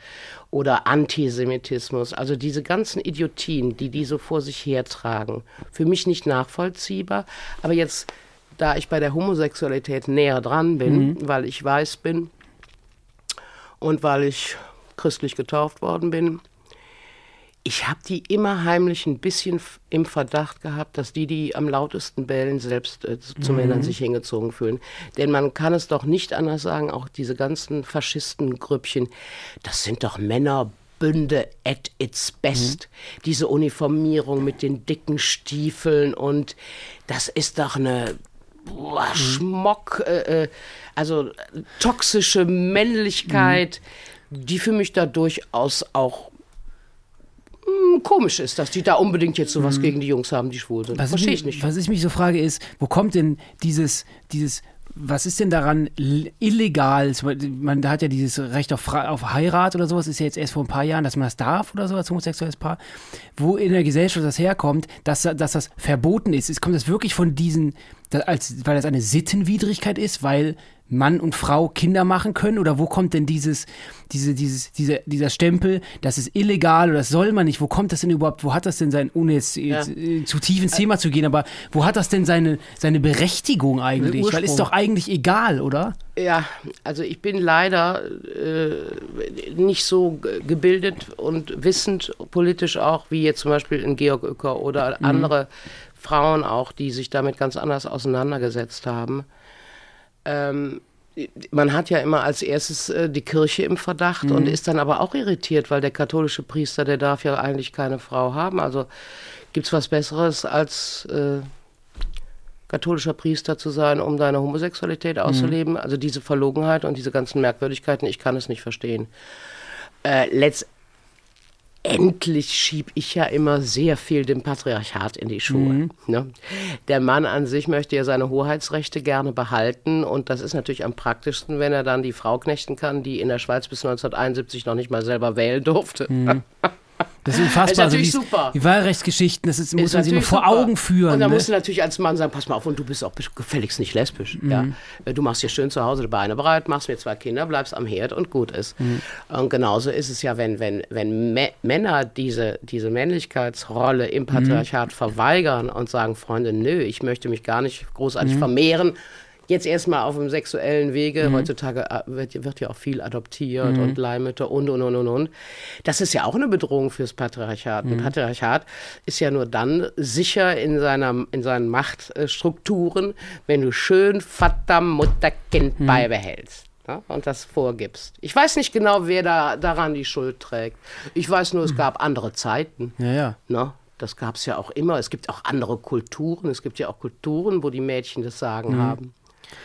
oder Antisemitismus, also diese ganzen Idiotien, die so vor sich hertragen, für mich nicht nachvollziehbar. Aber jetzt, da ich bei der Homosexualität näher dran bin, weil ich weiß bin und weil ich christlich getauft worden bin, ich habe die immer heimlich ein bisschen im Verdacht gehabt, dass die am lautesten bellen, selbst zu Männern sich hingezogen fühlen. Denn man kann es doch nicht anders sagen, auch diese ganzen Faschistengrüppchen, das sind doch Männerbünde at its best. Diese Uniformierung mit den dicken Stiefeln und das ist doch eine Schmock, also toxische Männlichkeit, die für mich da durchaus auch komisch ist, dass die da unbedingt jetzt sowas gegen die Jungs haben, die schwul sind. Verstehe ich nicht. Was ich mich so frage ist, wo kommt denn dieses was ist denn daran illegal? Man hat ja dieses Recht auf Heirat oder sowas, ist ja jetzt erst vor ein paar Jahren, dass man das darf oder so als homosexuelles Paar. Wo in der Gesellschaft das herkommt, dass das verboten ist. Kommt das wirklich von diesen, weil das eine Sittenwidrigkeit ist, weil Mann und Frau Kinder machen können? Oder wo kommt denn dieser Stempel, das ist illegal oder das soll man nicht? Wo kommt das denn überhaupt, wo hat das denn ohne jetzt zu tief ins Thema zu gehen, aber wo hat das denn seine Berechtigung eigentlich? Ursprung. Weil ist doch eigentlich egal, oder? Ja, also ich bin leider nicht so gebildet und wissend politisch auch, wie jetzt zum Beispiel in Georg Uecker oder andere Frauen auch, die sich damit ganz anders auseinandergesetzt haben. Man hat ja immer als erstes die Kirche im Verdacht und ist dann aber auch irritiert, weil der katholische Priester, der darf ja eigentlich keine Frau haben. Also gibt es was Besseres als katholischer Priester zu sein, um deine Homosexualität auszuleben? Also diese Verlogenheit und diese ganzen Merkwürdigkeiten, ich kann es nicht verstehen. Letztendlich schiebe ich ja immer sehr viel dem Patriarchat in die Schuhe. Ne? Der Mann an sich möchte ja seine Hoheitsrechte gerne behalten und das ist natürlich am praktischsten, wenn er dann die Frau knechten kann, die in der Schweiz bis 1971 noch nicht mal selber wählen durfte. Das ist unfassbar. Ist natürlich also super. Die Wahlrechtsgeschichten, das muss man sich immer vor Augen führen. Und dann musst du natürlich als Mann sagen, pass mal auf, und du bist auch gefälligst nicht lesbisch. Ja? Du machst dir schön zu Hause die Beine bereit, machst mir 2 Kinder, bleibst am Herd und gut ist. Und genauso ist es ja, wenn Männer diese Männlichkeitsrolle im Patriarchat verweigern und sagen, Freunde, nö, ich möchte mich gar nicht großartig vermehren. Jetzt erstmal auf dem sexuellen Wege, heutzutage wird ja auch viel adoptiert und Leihmütter und. Das ist ja auch eine Bedrohung fürs Patriarchat. Ein Patriarchat ist ja nur dann sicher in seinen Machtstrukturen, wenn du schön Vater, Mutter, Kind beibehältst. Ja, und das vorgibst. Ich weiß nicht genau, wer daran die Schuld trägt. Ich weiß nur, es gab andere Zeiten. Ja. Ne? Das gab es ja auch immer. Es gibt auch andere Kulturen. Es gibt ja auch Kulturen, wo die Mädchen das Sagen haben.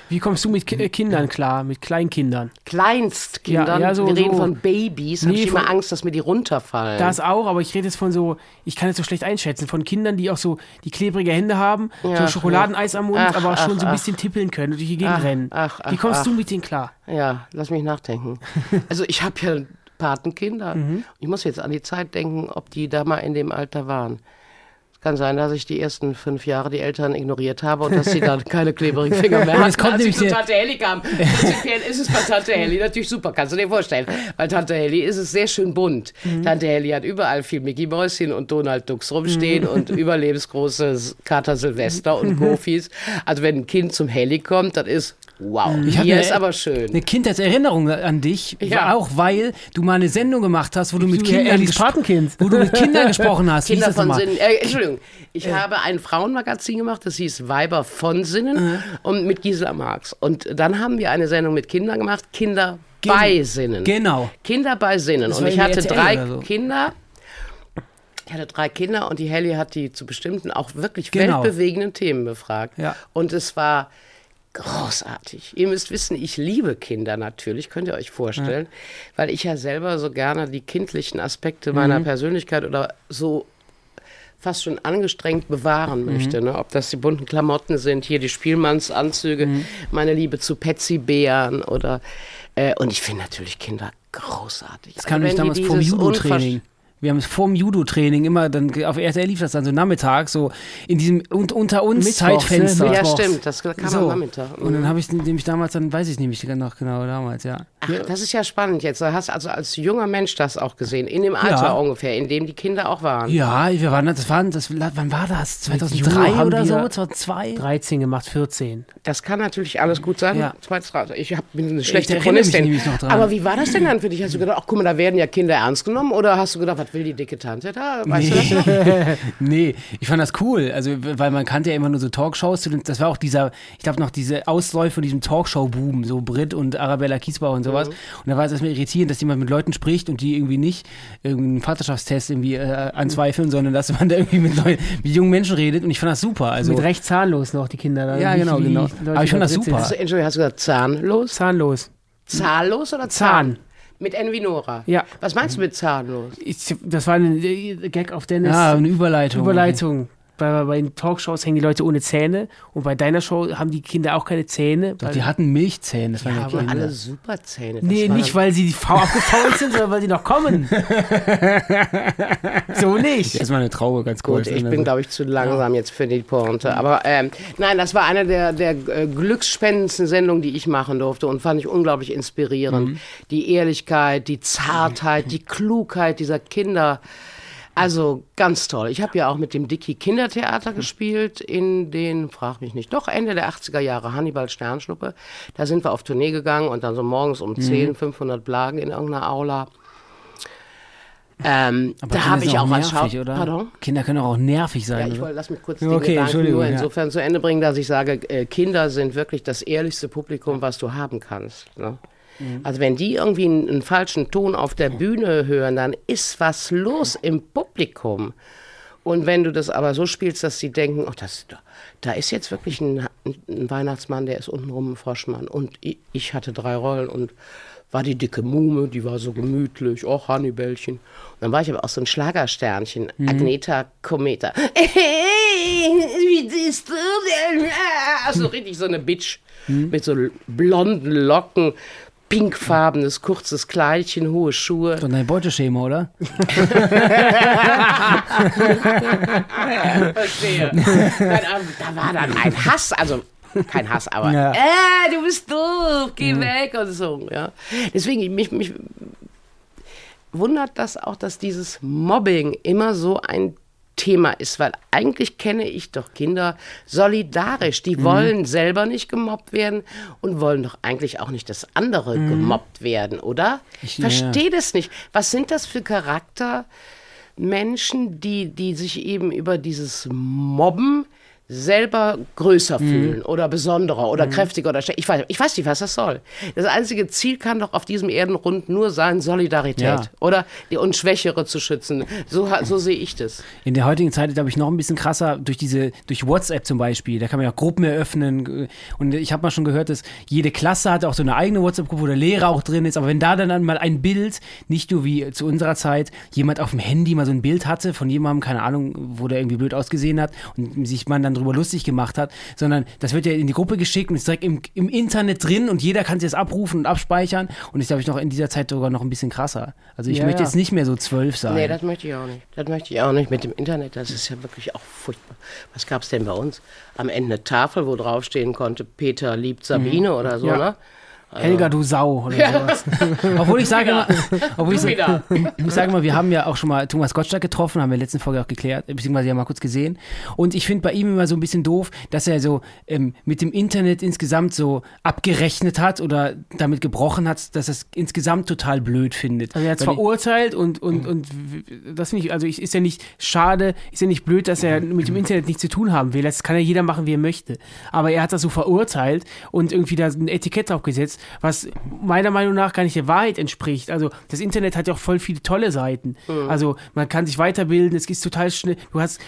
Wie kommst du mit Kindern klar, mit Kleinkindern? Kleinstkindern? Ja, so, wir reden so von Babys. Nee, habe ich immer Angst, dass mir die runterfallen. Das auch, aber ich rede jetzt von so, ich kann es so schlecht einschätzen, von Kindern, die auch so die klebrige Hände haben, ja, so Schokoladeneis am Mund, aber auch schon so ein bisschen tippeln können und durch die Gegend rennen. Wie kommst du mit denen klar? Ja, lass mich nachdenken. Also ich habe ja Patenkinder. Mhm. Ich muss jetzt an die Zeit denken, ob die da mal in dem Alter waren. Kann sein, dass ich die ersten 5 Jahre die Eltern ignoriert habe und dass sie dann keine klebrigen Finger mehr hatten, als sie zu Tante Helly kamen. Prinzipiell ist es bei Tante Helly natürlich super, kannst du dir vorstellen. Bei Tante Helly ist es sehr schön bunt. Mhm. Tante Helly hat überall viel Mickey-Mäuschen und Donald Ducks rumstehen und überlebensgroße Kater Silvester und Gofis. Also wenn ein Kind zum Helly kommt, dann ist wow, hier ist aber schön. Eine Kindheitserinnerung an dich, ja, auch weil du mal eine Sendung gemacht hast, wo du mit Kindern gesprochen hast. Kinder von Sinnen. Entschuldigung, ich habe ein Frauenmagazin gemacht, das hieß Weiber von Sinnen und mit Gisela Marx. Und dann haben wir eine Sendung mit Kindern gemacht, Kinder bei Sinnen. Genau. Kinder bei Sinnen. Und ich hatte drei Kinder und die Helly hat die zu bestimmten, auch wirklich weltbewegenden Themen befragt. Ja. Und es war großartig. Ihr müsst wissen, ich liebe Kinder natürlich, könnt ihr euch vorstellen, weil ich ja selber so gerne die kindlichen Aspekte meiner Persönlichkeit oder so fast schon angestrengt bewahren möchte. Ne? Ob das die bunten Klamotten sind, hier die Spielmannsanzüge, meine Liebe zu Petsy-Bären oder und ich finde natürlich Kinder großartig. Das kam also damals vom Judo-Training. Wir haben es vorm Judo-Training immer, dann auf RTL lief das dann so nachmittags, so in diesem unter uns Mittwochs, Zeitfenster. Ne? Ja, stimmt, das kam so am Nachmittag. Und dann habe ich nämlich damals, dann weiß ich nämlich noch genau damals, ja. Ach, das ist ja spannend jetzt. Du hast also als junger Mensch das auch gesehen, in dem Alter ungefähr, in dem die Kinder auch waren. Ja, wir waren, wann war das? 2003 oder so? 2002? 13 gemacht, 14. Das kann natürlich alles gut sein. Ja. Ich habe eine schlechte Chronistin. Aber wie war das denn dann für dich? Hast du gedacht, ach guck mal, da werden ja Kinder ernst genommen? Oder hast du gedacht, was will die dicke Tante da? Weißt du das noch? Nee, ich fand das cool. Also, weil man kannte ja immer nur so Talkshows. Das war auch ich glaube noch diese Ausläufe von diesem Talkshow-Boom, so Brit und Arabella Kiesbauer und sowas. Mhm. Und da war es erstmal irritierend, dass jemand mit Leuten spricht und die irgendwie nicht irgendeinen Vaterschaftstest irgendwie anzweifeln, sondern dass man da irgendwie mit jungen Menschen redet. Und ich fand das super. Also, mit recht zahnlos noch, die Kinder da. Ja, genau. Aber ich fand das super. Entschuldigung, hast du gesagt zahnlos? Zahnlos. Zahnlos oder Zahn? Mit N wie Nora. Ja. Was meinst du mit zahnlos? Das war ein Gag auf Dennis. Ja, eine Überleitung. Okay. Bei den Talkshows hängen die Leute ohne Zähne und bei deiner Show haben die Kinder auch keine Zähne. Doch, die hatten Milchzähne. Das waren aber alle super Zähne. Nee, nicht weil sie abgefault sind, sondern weil sie noch kommen. So nicht. Das ist mal eine Traube, ganz kurz. Gut, ich bin, glaube ich, zu langsam jetzt für die Pointe. Aber nein, das war eine der glücksspendendsten Sendungen, die ich machen durfte und fand ich unglaublich inspirierend. Mhm. Die Ehrlichkeit, die Zartheit, die Klugheit dieser Kinder. Also ganz toll. Ich habe ja auch mit dem Dicky Kindertheater gespielt in den, frag mich nicht, doch Ende der 80er Jahre, Hannibal Sternschnuppe. Da sind wir auf Tournee gegangen und dann so morgens um 10, 500 Blagen in irgendeiner Aula. Da habe ich auch mal Pardon? Kinder können auch nervig sein. Ja, lass mich kurz den Gedanken nur insofern zu Ende bringen, dass ich sage, Kinder sind wirklich das ehrlichste Publikum, was du haben kannst, ne? Also wenn die irgendwie einen falschen Ton auf der Bühne hören, dann ist was los im Publikum. Und wenn du das aber so spielst, dass sie denken, oh, da ist jetzt wirklich ein Weihnachtsmann, der ist untenrum ein Froschmann. Und ich hatte 3 Rollen und war die dicke Muhme, die war so gemütlich, oh, Hannibälchen. Und dann war ich aber auch so ein Schlagersternchen, Agneta Kometa. Hey, wie siehst du denn? So richtig so eine Bitch mit so blonden Locken. Pinkfarbenes, kurzes Kleidchen, hohe Schuhe. Und ein Beuteschema, oder? Verstehe. Da war dann ein Hass, also kein Hass, aber du bist doof, geh weg und so. Ja. Deswegen, mich wundert das auch, dass dieses Mobbing immer so ein Thema ist, weil eigentlich kenne ich doch Kinder solidarisch. Die wollen selber nicht gemobbt werden und wollen doch eigentlich auch nicht, dass andere gemobbt werden, oder? Ich verstehe das nicht. Was sind das für Charaktermenschen, die sich eben über dieses Mobben selber größer fühlen oder besonderer oder kräftiger oder stärker. Ich weiß nicht, was das soll. Das einzige Ziel kann doch auf diesem Erdenrund nur sein, Solidarität, oder? Und Schwächere zu schützen. So sehe ich das. In der heutigen Zeit, glaube ich, noch ein bisschen krasser durch WhatsApp zum Beispiel. Da kann man ja Gruppen eröffnen. Und ich habe mal schon gehört, dass jede Klasse hat auch so eine eigene WhatsApp-Gruppe, wo der Lehrer auch drin ist. Aber wenn da dann mal ein Bild, nicht nur wie zu unserer Zeit, jemand auf dem Handy mal so ein Bild hatte von jemandem, keine Ahnung, wo der irgendwie blöd ausgesehen hat und sich man dann drüber lustig gemacht hat, sondern das wird ja in die Gruppe geschickt und ist direkt im Internet drin und jeder kann sich das abrufen und abspeichern und ist, glaube ich, noch in dieser Zeit sogar noch ein bisschen krasser. Also ich möchte jetzt nicht mehr so 12 sein. Nee, das möchte ich auch nicht. Das möchte ich auch nicht mit dem Internet. Das ist ja wirklich auch furchtbar. Was gab es denn bei uns? Am Ende eine Tafel, wo draufstehen konnte, Peter liebt Sabine oder so, ne? Helga, du Sau oder sowas. Obwohl ich sage immer, wir haben ja auch schon mal Thomas Gottschalk getroffen, haben wir in der letzten Folge auch geklärt, beziehungsweise ja mal kurz gesehen. Und ich finde bei ihm immer so ein bisschen doof, dass er so mit dem Internet insgesamt so abgerechnet hat oder damit gebrochen hat, dass er es insgesamt total blöd findet. Also er hat es verurteilt und das finde ich, also ist ja nicht schade, ist ja nicht blöd, dass er mit dem Internet nichts zu tun haben will. Das kann ja jeder machen, wie er möchte. Aber er hat das so verurteilt und irgendwie da ein Etikett drauf gesetzt, was meiner Meinung nach gar nicht der Wahrheit entspricht. Also das Internet hat ja auch voll viele tolle Seiten. Mhm. Also man kann sich weiterbilden, es ist total schnell,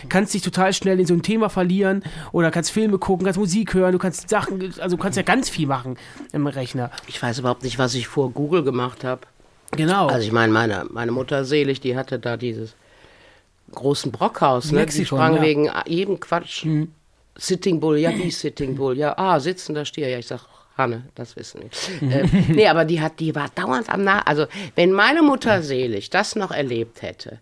kannst dich total schnell in so ein Thema verlieren oder kannst Filme gucken, kannst Musik hören, du kannst Sachen, also du kannst ja ganz viel machen im Rechner. Ich weiß überhaupt nicht, was ich vor Google gemacht habe. Genau. Also ich meine, meine Mutter selig, die hatte da dieses großen Brockhaus, ne? Die sprang wegen jedem Quatsch. Mhm. Sitting Bull, ja, wie Sitting Bull, ja, sitzender Stier, ja, ich sag, Hanne, das wissen wir. Nee, aber die war dauernd am Nach. Also, wenn meine Mutter selig das noch erlebt hätte,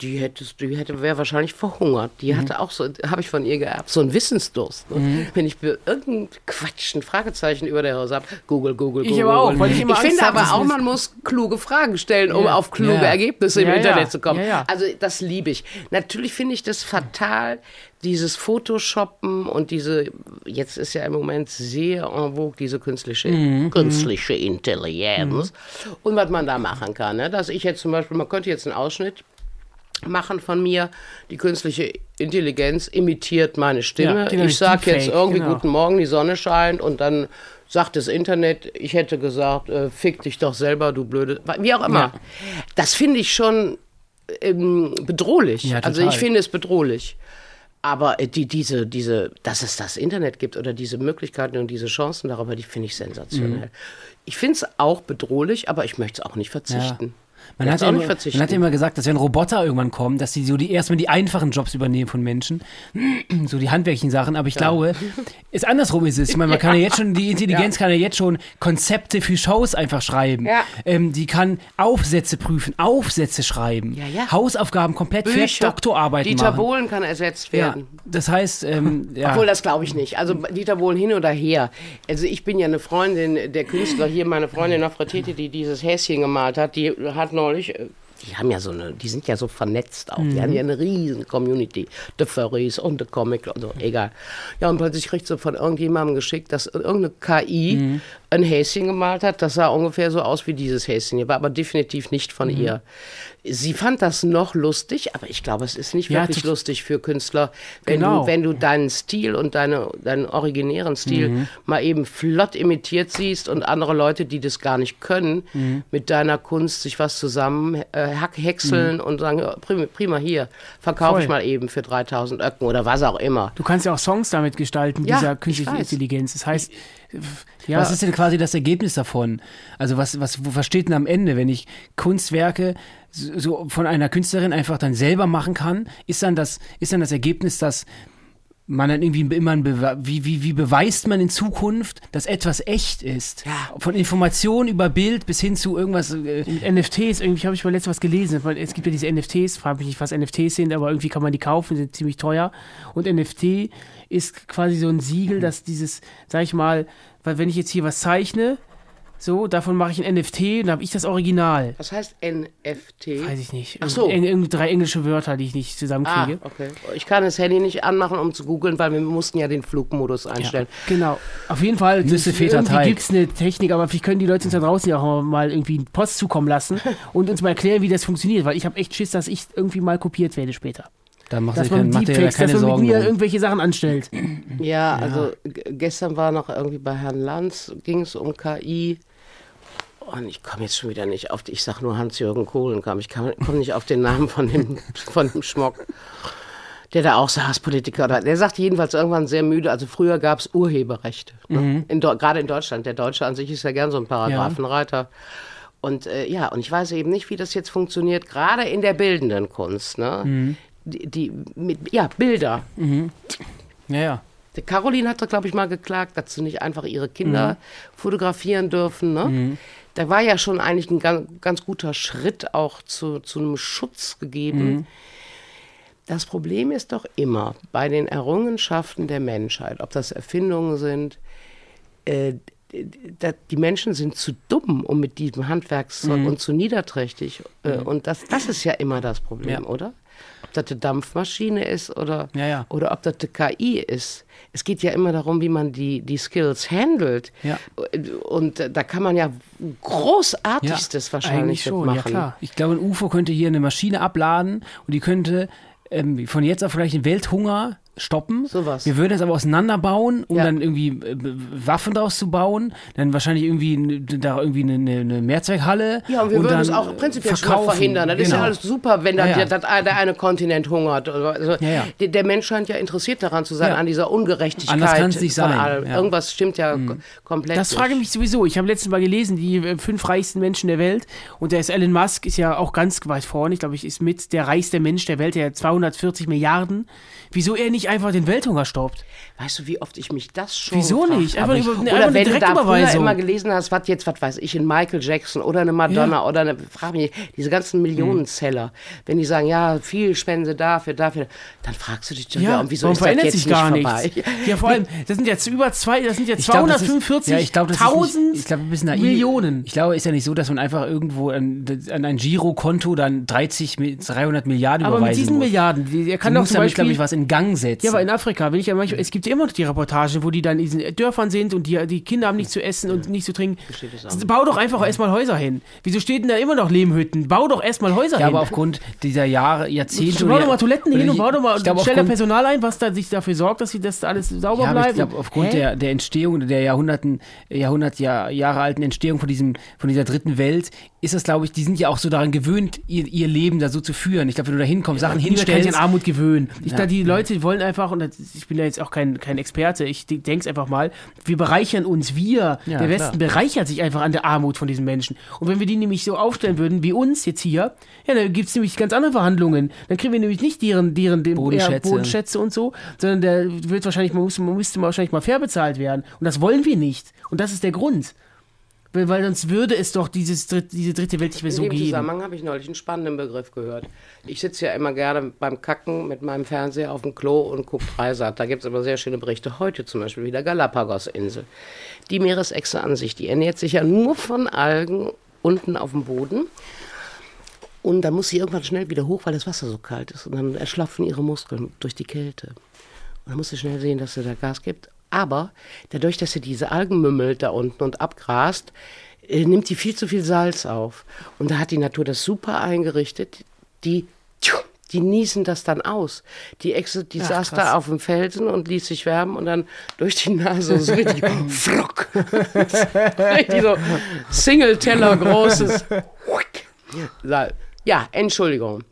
wäre wahrscheinlich verhungert. Die hatte auch so, habe ich von ihr geerbt, so einen Wissensdurst. Ne? Wenn ich irgendein Quatsch, ein Fragezeichen über der Hose habe, Google. Ich aber auch, weil ich immer Angst habe, aber auch, man muss kluge Fragen stellen, um auf kluge Ergebnisse im Internet zu kommen. Ja. Also das liebe ich. Natürlich finde ich das fatal, dieses Photoshoppen und jetzt ist ja im Moment sehr en vogue, diese künstliche Intelligenz und was man da machen kann. Ne? Dass ich jetzt zum Beispiel, man könnte jetzt einen Ausschnitt machen von mir, die künstliche Intelligenz imitiert meine Stimme. Ja, ich sage jetzt irgendwie guten Morgen, die Sonne scheint und dann sagt das Internet, ich hätte gesagt, fick dich doch selber, du blöde, wie auch immer. Ja. Das finde ich schon bedrohlich. Ja, also ich finde es bedrohlich. Aber dass es das Internet gibt oder diese Möglichkeiten und diese Chancen darüber, die finde ich sensationell. Mhm. Ich finde es auch bedrohlich, aber ich möchte es auch nicht verzichten. Ja. Man hat ja immer gesagt, dass wenn Roboter irgendwann kommen, dass sie so erstmal die einfachen Jobs übernehmen von Menschen, so die handwerklichen Sachen, aber ich glaube, andersrum ist es. Ich meine, man kann ja jetzt schon, die Intelligenz kann ja jetzt schon Konzepte für Shows einfach schreiben. Ja. Die kann Aufsätze prüfen, Aufsätze schreiben, Hausaufgaben komplett fertig, Doktorarbeiten machen. Dieter Bohlen kann ersetzt werden. Ja. Das heißt, obwohl, das glaube ich nicht. Also Dieter Bohlen hin oder her. Also ich bin ja eine Freundin der Künstler hier, meine Freundin Nofretete, die dieses Häschen gemalt hat, die hat neulich, die sind ja so vernetzt auch, die haben ja eine riesen Community, the Furries und the Comic und so, egal. Ja, und plötzlich kriegst du von irgendjemandem geschickt, dass irgendeine KI ein Häschen gemalt hat, das sah ungefähr so aus wie dieses Häschen hier, war aber definitiv nicht von ihr. Sie fand das noch lustig, aber ich glaube, es ist nicht wirklich lustig für Künstler, wenn du deinen Stil und deinen originären Stil mal eben flott imitiert siehst und andere Leute, die das gar nicht können, mit deiner Kunst sich was zusammen häckseln und sagen, prima, hier, verkaufe ich mal eben für 3000 Öcken oder was auch immer. Du kannst ja auch Songs damit gestalten, dieser künstlichen Intelligenz. Das heißt, was ist denn quasi das Ergebnis davon? Also was steht denn am Ende, wenn ich Kunstwerke so von einer Künstlerin einfach dann selber machen kann? Ist dann das Ergebnis, dass man dann irgendwie immer wie beweist man in Zukunft, dass etwas echt ist? Ja. Von Informationen über Bild bis hin zu irgendwas. NFTs, irgendwie habe ich mal letztens was gelesen. Es gibt ja diese NFTs, frage mich nicht, was NFTs sind, aber irgendwie kann man die kaufen, sind ziemlich teuer. Und NFT ist quasi so ein Siegel, dass dieses, sag ich mal, weil wenn ich jetzt hier was zeichne, so, davon mache ich ein NFT, dann habe ich das Original. Was heißt NFT? Weiß ich nicht. Ach so. Drei englische Wörter, die ich nicht zusammenkriege. Ah, okay. Ich kann das Handy nicht anmachen, um zu googeln, weil wir mussten ja den Flugmodus einstellen. Ja, genau. Auf jeden Fall gibt es eine Technik, aber vielleicht können die Leute uns da draußen ja auch mal irgendwie einen Post zukommen lassen und uns mal erklären, wie das funktioniert, weil ich habe echt Schiss, dass ich irgendwie mal kopiert werde später. Da macht dass man mit Deepfakes, dass man mit mir irgendwelche Sachen anstellt. Ja, also gestern war noch irgendwie bei Herrn Lanz, ging es um KI. Und ich komme jetzt schon wieder nicht auf, ich sage nur Hans-Joachim Kulenkampff, ich komme nicht auf den Namen von dem Schmock, der da auch saß, Politiker. Oder, der sagt jedenfalls irgendwann sehr müde, also früher gab es Urheberrecht, ne? Gerade in Deutschland. Der Deutsche an sich ist ja gern so ein Paragraphenreiter. Und und ich weiß eben nicht, wie das jetzt funktioniert, gerade in der bildenden Kunst, ne? Bilder. Mhm. Ja, ja. Caroline hatte, glaube ich, mal geklagt, dass sie nicht einfach ihre Kinder fotografieren dürfen, ne? Da war ja schon eigentlich ein ganz guter Schritt auch zu einem Schutz gegeben. Das Problem ist doch immer, bei den Errungenschaften der Menschheit, ob das Erfindungen sind, die Menschen sind zu dumm, um mit diesem Handwerkszeug und zu niederträchtig. Und das ist ja immer das Problem, oder? Ob das eine Dampfmaschine ist oder ob das eine KI ist. Es geht ja immer darum, wie man die Skills handelt. Ja. Und da kann man ja Großartigstes wahrscheinlich schon machen. Ja, klar. Ich glaube, ein UFO könnte hier eine Maschine abladen und die könnte von jetzt auf vielleicht den Welthunger stoppen. Sowas. Wir würden das aber auseinanderbauen, um dann irgendwie Waffen daraus zu bauen, dann wahrscheinlich irgendwie eine Mehrzweckhalle. Ja, und wir würden es auch prinzipiell schon verhindern. Das ist ja alles super, wenn der eine Kontinent hungert. Also der Mensch scheint ja interessiert daran zu sein, an dieser Ungerechtigkeit. Anders kann es nicht sein. Ja. Irgendwas stimmt ja komplett. Das frage ich mich sowieso. Ich habe letztens mal gelesen, die 5 reichsten Menschen der Welt, und der ist Elon Musk, ist ja auch ganz weit vorne. Ich glaube, ich ist mit der reichste Mensch der Welt, der 240 Milliarden. Wieso er nicht einfach den Welthunger stoppt? Weißt du, wie oft ich mich das schon Wieso nicht? Einfach oder wenn du da immer gelesen hast, was weiß ich, in Michael Jackson oder eine Madonna oder eine, frag mich nicht, diese ganzen Millionenseller, wenn die sagen, ja, viel spenden sie dafür, dann fragst du dich, wieso ist das jetzt sich gar nicht vorbei? Ja, vor allem, das sind jetzt das sind 245.000 Millionen. Ich glaube, ist ja nicht so, dass man einfach irgendwo an ein Girokonto dann 300 Milliarden überweisen muss. Aber mit diesen Milliarden, er kann doch zum Beispiel, glaube ich, was in Gang setzen. Ja, aber in Afrika will ich ja manchmal, es gibt ja immer noch die Reportagen, wo die dann in diesen Dörfern sind und die Kinder haben nichts zu essen und nichts zu trinken. Bau doch einfach erstmal Häuser hin. Wieso stehen denn da immer noch Lehmhütten? Bau doch erstmal Häuser hin. Ja, aber aufgrund dieser Jahrzehnte. Bau doch mal Toiletten hin und stell da Personal ein, was da sich dafür sorgt, dass das alles sauber bleibt. Ich glaube, aufgrund der Entstehung, der Jahre alten Entstehung von dieser dritten Welt, ist das, glaube ich, die sind ja auch so daran gewöhnt, ihr Leben da so zu führen. Ich glaube, wenn du da hinkommst, Sachen hinstellst. Ich kann dich an Armut gewöhnen. Die Leute wollen einfach, und ich bin ja jetzt auch kein Experte, ich denke es einfach mal, wir bereichern uns, der Westen bereichert sich einfach an der Armut von diesen Menschen. Und wenn wir die nämlich so aufstellen würden, wie uns jetzt hier, dann gibt es nämlich ganz andere Verhandlungen. Dann kriegen wir nämlich nicht deren Bodenschätze und so, sondern der wird wahrscheinlich, man müsste wahrscheinlich mal fair bezahlt werden. Und das wollen wir nicht. Und das ist der Grund. Weil sonst würde es doch diese dritte Welt nicht mehr so geben. In dem Zusammenhang habe ich neulich einen spannenden Begriff gehört. Ich sitze ja immer gerne beim Kacken mit meinem Fernseher auf dem Klo und gucke Dreisat. Da gibt es aber sehr schöne Berichte. Heute zum Beispiel wieder Galapagos-Insel. Die Meeresechse an sich, die ernährt sich ja nur von Algen unten auf dem Boden. Und dann muss sie irgendwann schnell wieder hoch, weil das Wasser so kalt ist. Und dann erschlaffen ihre Muskeln durch die Kälte. Und dann muss sie schnell sehen, dass sie da Gas gibt. Aber dadurch, dass sie diese Algen mümmelt da unten und abgrast, nimmt die viel zu viel Salz auf. Und da hat die Natur das super eingerichtet. Die niesen das dann aus. Die Echse, die saß da auf dem Felsen und ließ sich wärmen und dann durch die Nase so richtig frock. Richtig so Single-Teller großes. Ja, Entschuldigung.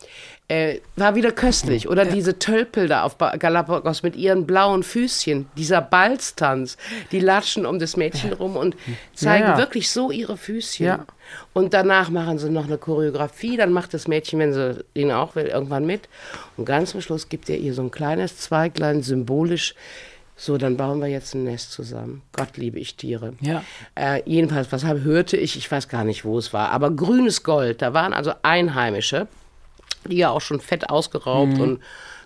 War wieder köstlich. Oder diese Tölpel da auf Galapagos mit ihren blauen Füßchen, dieser Balztanz, die latschen um das Mädchen rum und zeigen wirklich so ihre Füßchen. Ja. Und danach machen sie noch eine Choreografie, dann macht das Mädchen, wenn sie ihn auch will, irgendwann mit. Und ganz zum Schluss gibt er ihr so ein kleines Zweiglein, symbolisch, so, dann bauen wir jetzt ein Nest zusammen. Gott liebe ich Tiere. Ja. Jedenfalls, was hörte ich? Ich weiß gar nicht, wo es war, aber grünes Gold, da waren also Einheimische, die ja auch schon fett ausgeraubt und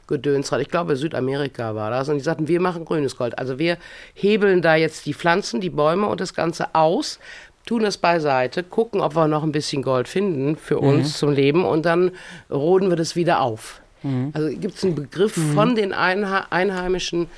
gedönst hat. Ich glaube, Südamerika war das. Und die sagten, wir machen grünes Gold. Also wir hebeln da jetzt die Pflanzen, die Bäume und das Ganze aus, tun das beiseite, gucken, ob wir noch ein bisschen Gold finden für uns zum Leben und dann roden wir das wieder auf. Also gibt es einen Begriff von den Einheimischen,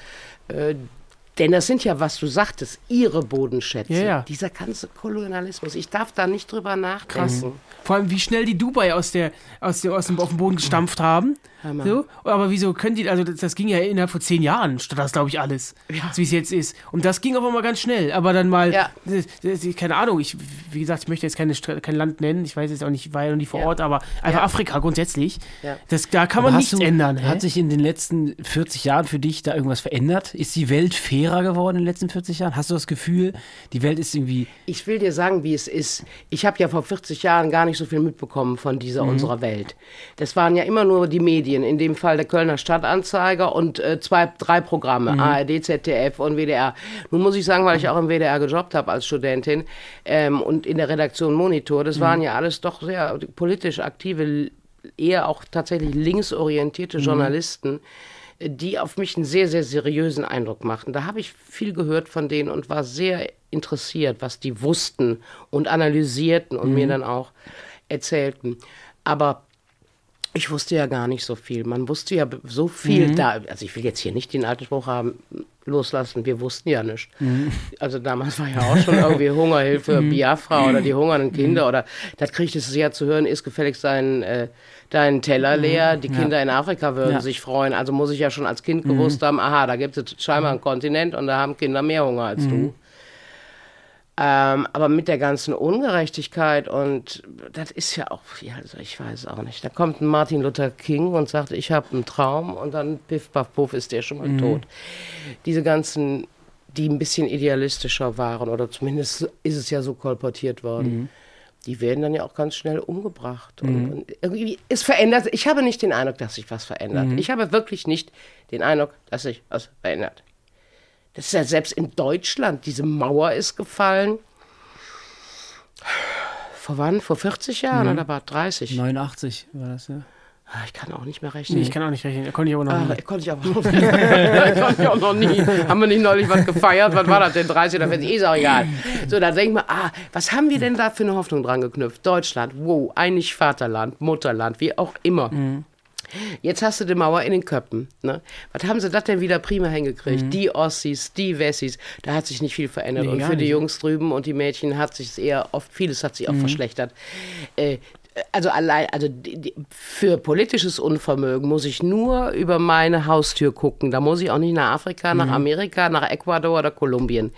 Denn das sind ja, was du sagtest, ihre Bodenschätze. Ja, ja. Dieser ganze Kolonialismus. Ich darf da nicht drüber nachdenken. Mhm. Vor allem, wie schnell die Dubai aus dem auf den Boden gestampft haben. So. Aber wieso können die, also das ging ja innerhalb von 10 Jahren, statt das, glaube ich, alles, ja, so wie es jetzt ist. Und das ging aber mal ganz schnell. Aber dann mal, ja, keine Ahnung, wie gesagt, ich möchte jetzt kein Land nennen, ich weiß jetzt auch nicht, war ja noch nie vor Ort, aber einfach Afrika grundsätzlich, da kann man nichts ändern. Hat sich in den letzten 40 Jahren für dich da irgendwas verändert? Ist die Welt fairer geworden in den letzten 40 Jahren? Hast du das Gefühl, die Welt ist irgendwie... Ich will dir sagen, wie es ist. Ich habe ja vor 40 Jahren gar nicht so viel mitbekommen von dieser unserer Welt. Das waren ja immer nur die Medien. In dem Fall der Kölner Stadtanzeiger und 2, 3 Programme, ARD, ZDF und WDR. Nun muss ich sagen, weil ich auch im WDR gejobbt habe als Studentin und in der Redaktion Monitor, das waren ja alles doch sehr politisch aktive, eher auch tatsächlich linksorientierte Journalisten, die auf mich einen sehr, sehr seriösen Eindruck machten. Da habe ich viel gehört von denen und war sehr interessiert, was die wussten und analysierten und mir dann auch erzählten. Aber ich wusste ja gar nicht so viel. Man wusste ja so viel da. Also ich will jetzt hier nicht den alten Spruch loslassen. Wir wussten ja nichts. Also damals war ja auch schon irgendwie Hungerhilfe, Biafra oder die hungernden Kinder. Oder das kriegtest du ja zu hören, ist gefälligst deinen Teller leer. Die Kinder in Afrika würden sich freuen. Also muss ich ja schon als Kind gewusst haben, aha, da gibt es scheinbar einen Kontinent und da haben Kinder mehr Hunger als du. Aber mit der ganzen Ungerechtigkeit und das ist ja auch, also ich weiß auch nicht, da kommt ein Martin Luther King und sagt, ich habe einen Traum und dann piff, paff, puff ist der schon mal tot. Diese ganzen, die ein bisschen idealistischer waren oder zumindest ist es ja so kolportiert worden, die werden dann ja auch ganz schnell umgebracht. Und irgendwie, es verändert, ich habe nicht den Eindruck, dass sich was verändert. Ich habe wirklich nicht den Eindruck, dass sich was verändert. Das ist ja selbst in Deutschland, diese Mauer ist gefallen. Vor wann? Vor 40 Jahren oder war 30? 89 war das, ja. Ich kann auch nicht mehr rechnen. Nee, ich kann auch nicht rechnen. Konnte ich auch noch nie. Haben wir nicht neulich was gefeiert? Was war das denn? 30 oder 40? Ist auch egal. So, da denkt man, was haben wir denn da für eine Hoffnung dran geknüpft? Deutschland, wow, eigentlich Vaterland, Mutterland, wie auch immer. Jetzt hast du die Mauer in den Köpfen. Ne? Was haben sie das denn wieder prima hingekriegt? Die Ossis, die Wessis, da hat sich nicht viel verändert. Nee, und für die Jungs drüben und die Mädchen hat sich eher oft, vieles hat sich auch verschlechtert. Für politisches Unvermögen muss ich nur über meine Haustür gucken. Da muss ich auch nicht nach Afrika, nach Amerika, nach Ecuador oder Kolumbien.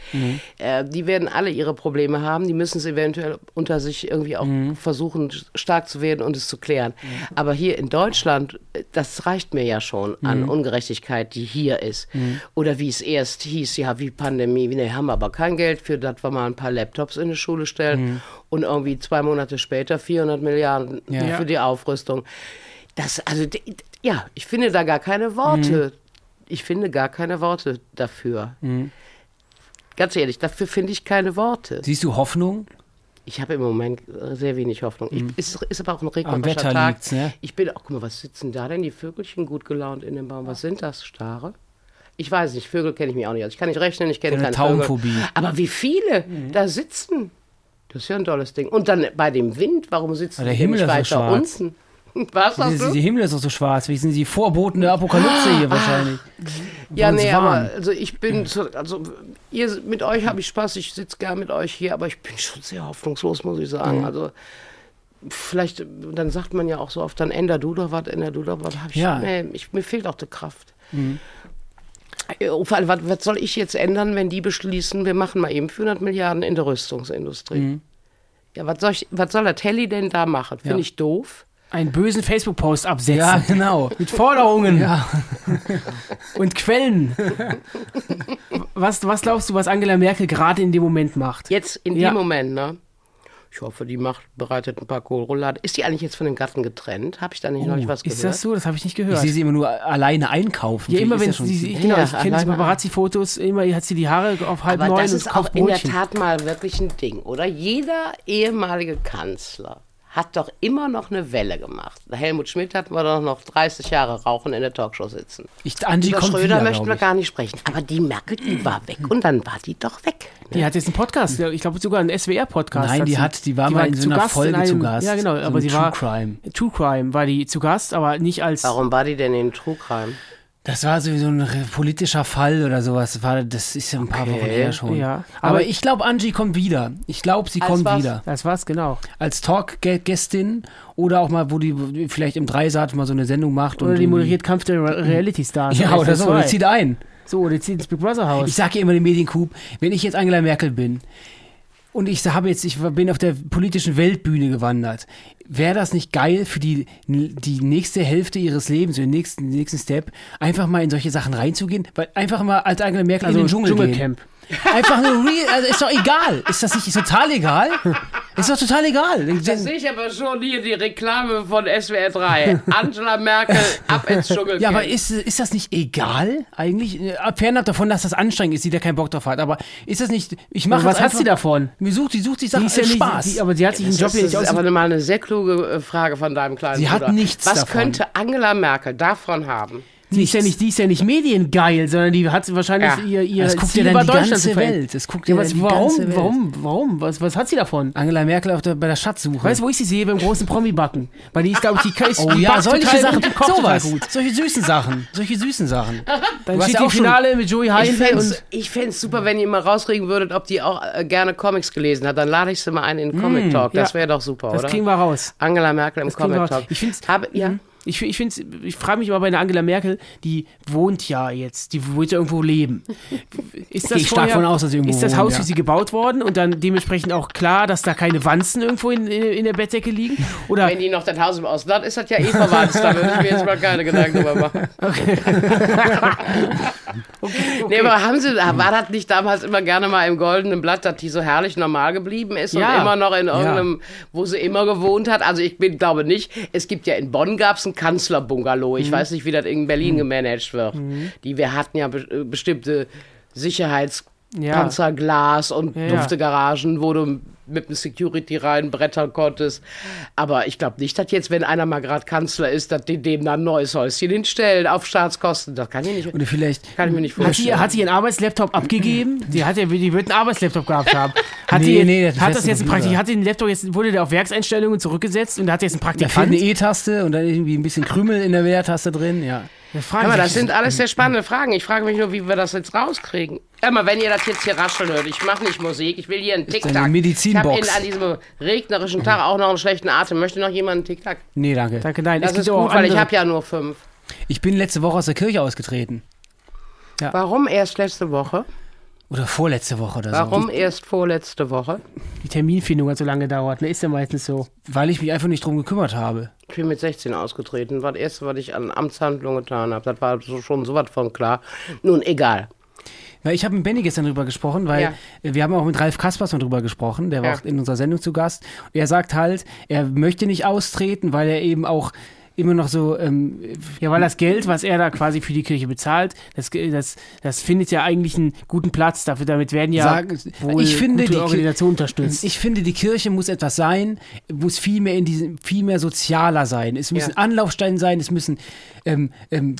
Die werden alle ihre Probleme haben. Die müssen es eventuell unter sich irgendwie auch versuchen, stark zu werden und es zu klären. Aber hier in Deutschland, das reicht mir ja schon an Ungerechtigkeit, die hier ist. Oder wie es erst hieß, ja, wie Pandemie, wir haben aber kein Geld für, dass wir mal ein paar Laptops in die Schule stellen. Und irgendwie 2 Monate später 400 Milliarden für die Aufrüstung. Ich finde da gar keine Worte. Ich finde gar keine Worte dafür. Ganz ehrlich, dafür finde ich keine Worte. Siehst du Hoffnung? Ich habe im Moment sehr wenig Hoffnung. Ist aber auch ein regnerischer Tag. Ne? Ich bin auch, guck mal, was sitzen da denn die Vögelchen gut gelaunt in dem Baum? Was sind das, Stare? Ich weiß nicht, Vögel kenne ich mich auch nicht. Also ich kann nicht rechnen, ich kenne keine Taumphobie. Vögel. Aber wie viele da sitzen? Das ist ja ein tolles Ding. Und dann bei dem Wind, warum sitzt der Himmel so schwarz unten? Was hast du? Der Himmel ist doch so schwarz. Wie sind die Vorboten der Apokalypse hier wahrscheinlich? Ihr, mit euch habe ich Spaß. Ich sitze gern mit euch hier, aber ich bin schon sehr hoffnungslos, muss ich sagen. Also vielleicht, dann sagt man ja auch so oft, dann änder du doch was. Mir fehlt auch die Kraft. Vor allem, was soll ich jetzt ändern, wenn die beschließen, wir machen mal eben 400 Milliarden in der Rüstungsindustrie? Ja, was soll das Helly denn da machen? Finde ich doof. Einen bösen Facebook-Post absetzen. Ja, genau. Mit Forderungen. Ja. Und Quellen. Was glaubst du, was Angela Merkel gerade in dem Moment macht? Jetzt in dem Moment, ne? Ich hoffe, die bereitet ein paar Kohlrouladen. Ist die eigentlich jetzt von dem Gatten getrennt? Habe ich da nicht neulich was gehört? Ist das so? Das habe ich nicht gehört. Ich sehe sie immer nur alleine einkaufen. Ja, immer wenn sie, ich kenne diese Paparazzi-Fotos, immer hat sie die Haare auf 8:30. Aber das ist auch in der Tat mal wirklich ein Ding, oder? Jeder ehemalige Kanzler hat doch immer noch eine Welle gemacht. Helmut Schmidt hatten wir doch noch 30 Jahre rauchen in der Talkshow sitzen. Über Schröder möchten wir gar nicht sprechen. Aber die Merkel, die war weg und dann war die doch weg. Ne? Die hat jetzt einen Podcast, ich glaube sogar einen SWR-Podcast. Nein, die war mal in so einer Folge zu Gast. Ja, genau, so aber sie war True Crime war die zu Gast, aber nicht als... Warum war die denn in True Crime? Das war sowieso ein politischer Fall oder sowas. Das ist ja ein paar Wochen her schon. Ja. Aber ich glaube, Angie kommt wieder. Ich glaube, sie kommt wieder. Das war's, genau. Als Talk-Gästin oder auch mal, wo die vielleicht im Dreisat mal so eine Sendung macht. Oder und die moderiert Kampf der Reality-Stars. Ja, oder so. Die zieht ein. So, oder die zieht ins Big Brother Haus. Ich sage ja immer den Mediencoup, wenn ich jetzt Angela Merkel bin und ich bin auf der politischen Weltbühne gewandert, wäre das nicht geil für die nächste Hälfte ihres Lebens, für den nächsten Step, einfach mal in solche Sachen reinzugehen? Weil einfach mal als Angela Merkel in den Dschungelcamp gehen. Einfach nur ist doch egal. Ist das nicht total egal? Ist doch total egal. Das sehe ich aber schon hier die Reklame von SWR 3. Angela Merkel, ab ins Dschungelcamp. Ja, aber ist das nicht egal eigentlich? Fernab davon, dass das anstrengend ist, die da keinen Bock drauf hat. Aber ist das nicht... Ich mache was hat sie davon? Die sucht Sachen ist ja Spaß. Aber sie hat sich einen Job hier nicht aus... Das ist aber mal eine sehr kluge Frage von deinem kleinen Bruder. Sie hat nichts davon. Was könnte Angela Merkel davon haben? Die ist ja nicht mediengeil, sondern die hat wahrscheinlich ihr Ziel über Deutschland zu verändern. Das guckt ja die ganze Welt. Warum? Was hat sie davon? Angela Merkel bei der Schatzsuche. Weißt du, wo ich sie sehe? Beim großen Promi-Backen. Weil die ist, glaube ich, solche Sachen, die kocht sowas. Gut. Solche süßen Sachen. Dann steht die Finale mit Joey Heinfeld. Ich fände es super, wenn ihr mal rausregen würdet, ob die auch gerne Comics gelesen hat. Dann lade ich sie mal ein in den Comic-Talk. Das wäre doch super, oder? Das kriegen wir raus. Angela Merkel im Comic-Talk. Ich finde es... Ich frage mich immer bei einer Angela Merkel, die wohnt ja jetzt, die wird ja irgendwo leben. Ich schlage davon aus, dass sie irgendwo wohnt. Ist das Haus für sie gebaut worden und dann dementsprechend auch klar, dass da keine Wanzen irgendwo in der Bettdecke liegen? Oder wenn die noch das Haus im Ausland ist, das ja eh verwanzt, da würde ich mir jetzt mal keine Gedanken drüber machen. Okay. Okay. Nee, aber war das nicht damals immer gerne mal im Goldenen Blatt, dass die so herrlich normal geblieben ist und immer noch in irgendeinem, wo sie immer gewohnt hat? Also glaube nicht, es gibt ja in Bonn gab es ein Kanzlerbungalow. Ich weiß nicht, wie das in Berlin gemanagt wird. Wir hatten ja bestimmte Sicherheitspanzerglas und Duftgaragen, wo du mit dem Security reinbrettern konntest. Aber ich glaube nicht, dass jetzt, wenn einer mal gerade Kanzler ist, dass die dem dann ein neues Häuschen hinstellen auf Staatskosten. Das kann ich nicht. Oder vielleicht kann ich mir nicht vorstellen. Hat sie ihren Arbeitslaptop abgegeben? Die wird einen Arbeitslaptop gehabt haben. Wurde der auf Werkseinstellungen zurückgesetzt und hat jetzt einen Praktikant. Da fehlt eine E-Taste und dann irgendwie ein bisschen Krümel in der Leertaste drin. Ja. Aber das sind alles sehr spannende Fragen. Ich frage mich nur, wie wir das jetzt rauskriegen. Mal, wenn ihr das jetzt hier rascheln hört, ich mache nicht Musik, ich will hier einen Tic-Tac. Eine Medizinbox. Ich habe an diesem regnerischen Tag auch noch einen schlechten Atem. Möchte noch jemand einen Tic-Tac? Nee, danke. Danke, nein. Das ist gut, weil ich habe ja nur 5. Ich bin letzte Woche aus der Kirche ausgetreten. Ja. Warum erst letzte Woche? Oder vorletzte Woche oder so. Warum erst vorletzte Woche? Die Terminfindung hat so lange gedauert, ne? Ist ja meistens so. Weil ich mich einfach nicht drum gekümmert habe. Ich bin mit 16 ausgetreten. War das Erste, was ich an Amtshandlung getan habe. Das war schon so was von klar. Nun, egal. Weil ich habe mit Benni gestern drüber gesprochen, weil wir haben auch mit Ralf Kaspers drüber gesprochen, der war auch in unserer Sendung zu Gast. Er sagt halt, er möchte nicht austreten, weil er eben auch immer noch so, weil das Geld, was er da quasi für die Kirche bezahlt, das findet ja eigentlich einen guten Platz dafür. Damit werden ja gute Organisationen unterstützt. Ich finde, die Kirche muss etwas sein, muss viel mehr sozialer sein. Es müssen Anlaufsteine sein, es müssen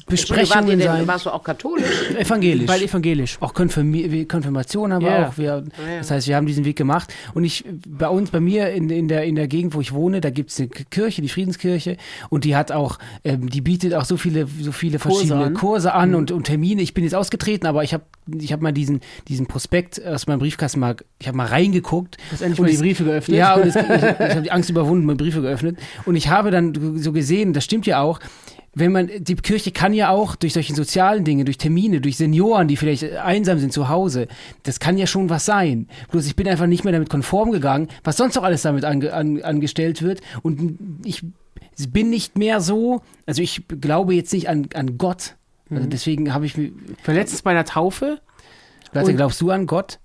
Besprechungen sein. Warst du auch katholisch? Evangelisch. Weil evangelisch. Auch Konfirmation haben wir auch. Das heißt, wir haben diesen Weg gemacht. Und bei mir in der Gegend, wo ich wohne, da gibt es eine Kirche, die Friedenskirche, und die hat auch, die bietet auch so viele verschiedene Kurse an und Termine. Ich bin jetzt ausgetreten, aber ich hab mal diesen Prospekt aus meinem Briefkasten mal reingeguckt. Du hast endlich mal die Briefe geöffnet. Ja, und ich habe die Angst überwunden, meine Briefe geöffnet. Und ich habe dann so gesehen, das stimmt ja auch, die Kirche kann ja auch durch solche sozialen Dinge, durch Termine, durch Senioren, die vielleicht einsam sind zu Hause, das kann ja schon was sein. Bloß ich bin einfach nicht mehr damit konform gegangen, was sonst auch alles damit angestellt wird. Und ich bin nicht mehr so, also ich glaube jetzt nicht an Gott. Also deswegen habe ich mich... Verletzt bei einer Taufe? Warte, glaubst du an Gott?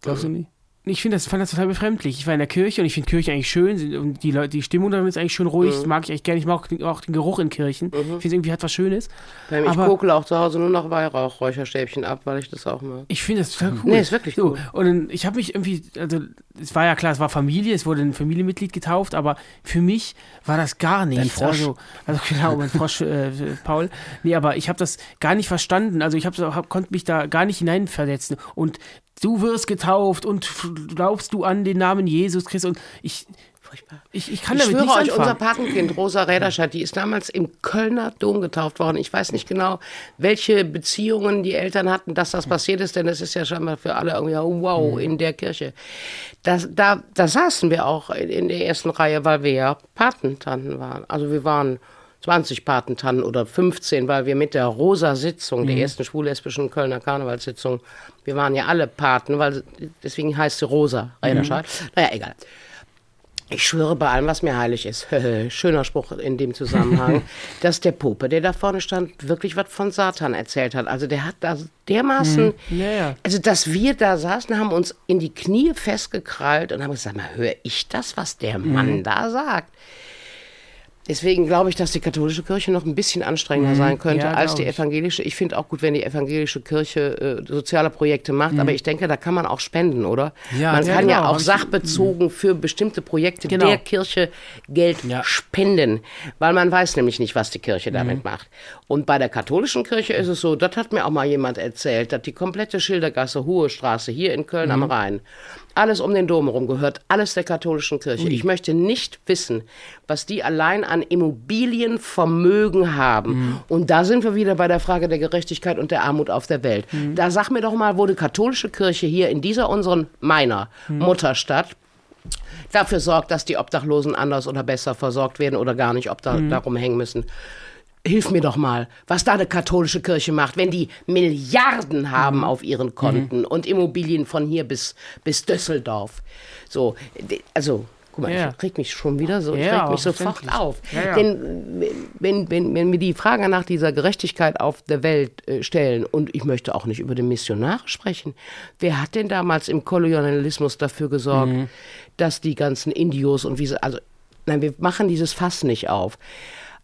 Glaubst du nicht? Ich fand das total befremdlich. Ich war in der Kirche und ich finde Kirche eigentlich schön. Und die Stimmung damit ist eigentlich schön ruhig. Das mag ich eigentlich gerne. Ich mag auch den Geruch in Kirchen. Ich finde es irgendwie hat was Schönes. Ich kokle auch zu Hause nur noch Weihrauchräucherstäbchen ab, weil ich das auch mag. Ich finde das total cool. Nee, ist wirklich cool. So, und ich habe mich irgendwie, also es war ja klar, es war Familie, es wurde ein Familienmitglied getauft, aber für mich war das gar nichts. Dein Frosch. Also genau, mein Frosch, Paul. Nee, aber ich habe das gar nicht verstanden. Also ich konnte mich da gar nicht hineinversetzen. Und du wirst getauft und glaubst du an den Namen Jesus Christus. Und ich furchtbar. Ich kann damit nicht anfangen. Unser Patenkind Rosa Räderscheid, die ist damals im Kölner Dom getauft worden. Ich weiß nicht genau, welche Beziehungen die Eltern hatten, dass das passiert ist, denn das ist ja scheinbar für alle irgendwie, wow, in der Kirche. Da saßen wir auch in der ersten Reihe, weil wir ja Patentanten waren. Also wir waren 20 Patentanten oder 15, weil wir mit der Rosa-Sitzung, der ersten schwul-lesbischen Kölner Karnevalssitzung, wir waren ja alle Paten, weil deswegen heißt sie Rosa Räderscheid. Naja, egal. Ich schwöre bei allem, was mir heilig ist, schöner Spruch in dem Zusammenhang, dass der Pope, der da vorne stand, wirklich was von Satan erzählt hat. Also der hat da dermaßen, also dass wir da saßen, haben uns in die Knie festgekrallt und haben gesagt, na, höre ich das, was der Mann da sagt? Deswegen glaube ich, dass die katholische Kirche noch ein bisschen anstrengender sein könnte als die evangelische. Ich finde auch gut, wenn die evangelische Kirche soziale Projekte macht, aber ich denke, da kann man auch spenden, oder? Ja, man kann ja auch sachbezogen für bestimmte Projekte der Kirche Geld spenden, weil man weiß nämlich nicht, was die Kirche damit macht. Und bei der katholischen Kirche ist es so, das hat mir auch mal jemand erzählt, dass die komplette Schildergasse, Hohe Straße hier in Köln am Rhein, alles um den Dom herum gehört, alles der katholischen Kirche. Ich möchte nicht wissen, was die allein an Immobilienvermögen haben. Und da sind wir wieder bei der Frage der Gerechtigkeit und der Armut auf der Welt. Da sag mir doch mal, wo die katholische Kirche hier in dieser meiner Mutterstadt dafür sorgt, dass die Obdachlosen anders oder besser versorgt werden oder gar nicht darum hängen müssen. Hilf mir doch mal, was da eine katholische Kirche macht, wenn die Milliarden haben auf ihren Konten und Immobilien von hier bis Düsseldorf. So, also, guck mal, ich reg mich schon wieder so, ich reg mich sofort auf. Ja. Denn wenn wir die Frage nach dieser Gerechtigkeit auf der Welt stellen, und ich möchte auch nicht über den Missionar sprechen, wer hat denn damals im Kolonialismus dafür gesorgt, dass die ganzen Indios und wie sie, also, nein, wir machen dieses Fass nicht auf.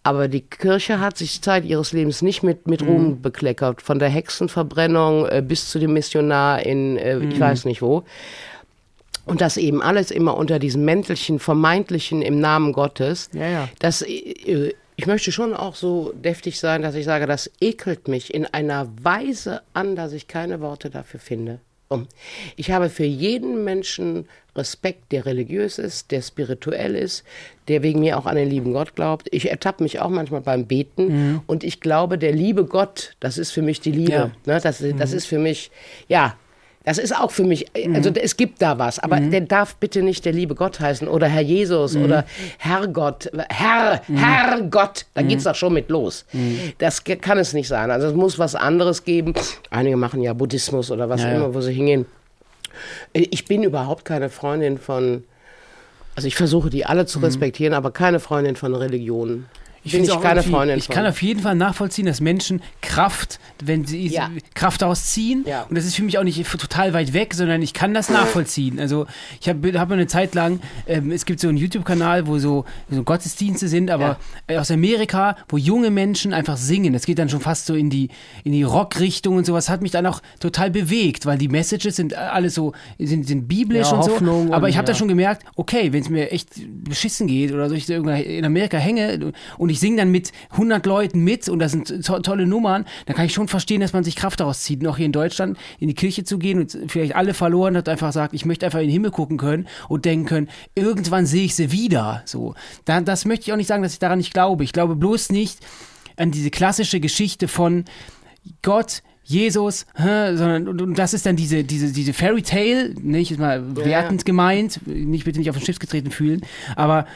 Aber die Kirche hat sich Zeit ihres Lebens nicht mit Ruhm bekleckert. Von der Hexenverbrennung bis zu dem Missionar in ich weiß nicht wo. Und das eben alles immer unter diesem Mäntelchen, vermeintlichen im Namen Gottes. Ja. Das, ich möchte schon auch so deftig sein, dass ich sage, das ekelt mich in einer Weise an, dass ich keine Worte dafür finde. Ich habe für jeden Menschen Respekt, der religiös ist, der spirituell ist, der wegen mir auch an den lieben Gott glaubt. Ich ertappe mich auch manchmal beim Beten und ich glaube, der liebe Gott, das ist für mich die Liebe. Ja. Ne? Das ist für mich, das ist auch für mich, also es gibt da was, aber der darf bitte nicht der liebe Gott heißen oder Herr Jesus oder Herrgott, Herrgott, da geht's doch schon mit los. Das kann es nicht sein, also es muss was anderes geben. Einige machen ja Buddhismus oder was immer, wo sie hingehen. Ich bin überhaupt keine Freundin von, also ich versuche die alle zu respektieren, aber keine Freundin von Religionen. Ich kann auf jeden Fall nachvollziehen, dass Menschen Kraft daraus ziehen. Ja. Und das ist für mich auch nicht total weit weg, sondern ich kann das nachvollziehen. Also ich habe eine Zeit lang, es gibt so einen YouTube-Kanal, wo so Gottesdienste sind, aber aus Amerika, wo junge Menschen einfach singen. Das geht dann schon fast so in die Rock-Richtung und sowas. Hat mich dann auch total bewegt, weil die Messages sind alles so, sind biblisch und Hoffnung so. Aber ich habe dann schon gemerkt, okay, wenn es mir echt beschissen geht oder so, ich in Amerika hänge und ich singe dann mit 100 Leuten mit und das sind tolle Nummern, dann kann ich schon verstehen, dass man sich Kraft daraus zieht, noch hier in Deutschland in die Kirche zu gehen und vielleicht alle verloren hat, einfach sagt, ich möchte einfach in den Himmel gucken können und denken können, irgendwann sehe ich sie wieder. So, das möchte ich auch nicht sagen, dass ich daran nicht glaube. Ich glaube bloß nicht an diese klassische Geschichte von Gott, Jesus, sondern und das ist dann diese Fairy Tale, nicht ist mal wertend gemeint, nicht bitte nicht auf den Schlips getreten fühlen, aber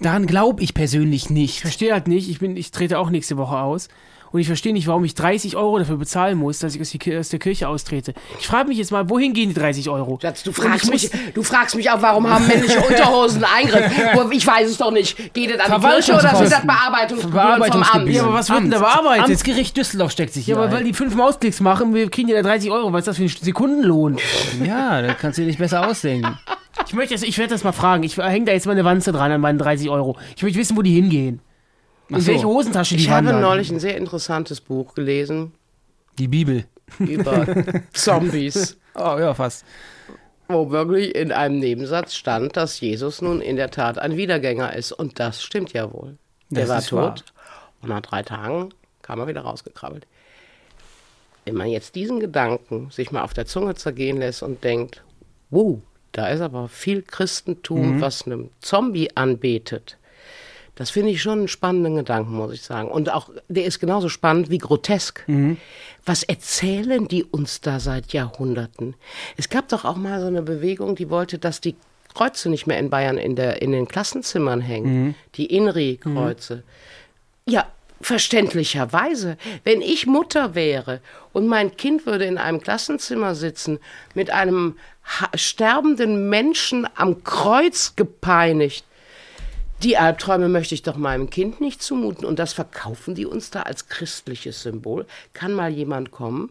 daran glaube ich persönlich nicht. Ich verstehe halt nicht, ich trete auch nächste Woche aus und ich verstehe nicht, warum ich 30 Euro dafür bezahlen muss, dass ich aus der Kirche austrete. Ich frage mich jetzt mal, wohin gehen die 30 Euro? Schatz, du fragst mich auch, warum haben männliche Unterhosen Eingriff? Ich weiß es doch nicht. Geht das an die Kirche oder sind das Bearbeitungsgebühren vom Amt? Ja, aber was wird denn da bearbeitet? Das Gericht Düsseldorf steckt sich hier. Ja, aber weil die 5 Mausklicks machen, wir kriegen ja 30 Euro. Was ist das für ein Sekundenlohn? Ja, da kannst du dir nicht besser ausdenken. Ich werde das mal fragen. Ich hänge da jetzt mal eine Wanze dran an meinen 30 Euro. Ich möchte wissen, wo die hingehen. In welche Hosentasche die wandern? Ich habe neulich ein sehr interessantes Buch gelesen. Die Bibel. Über Zombies. Oh ja, fast. Wo wirklich in einem Nebensatz stand, dass Jesus nun in der Tat ein Wiedergänger ist. Und das stimmt ja wohl. Der war tot. Und nach 3 Tagen kam er wieder rausgekrabbelt. Wenn man jetzt diesen Gedanken sich mal auf der Zunge zergehen lässt und denkt, wow, Da ist aber viel Christentum, was einem Zombie anbetet. Das finde ich schon einen spannenden Gedanken, muss ich sagen. Und auch, der ist genauso spannend wie grotesk. Mhm. Was erzählen die uns da seit Jahrhunderten? Es gab doch auch mal so eine Bewegung, die wollte, dass die Kreuze nicht mehr in Bayern in den Klassenzimmern hängen. Mhm. Die INRI-Kreuze. Mhm. Ja, verständlicherweise. Wenn ich Mutter wäre und mein Kind würde in einem Klassenzimmer sitzen, mit einem sterbenden Menschen am Kreuz gepeinigt, die Albträume möchte ich doch meinem Kind nicht zumuten. Und das verkaufen die uns da als christliches Symbol. Kann mal jemand kommen?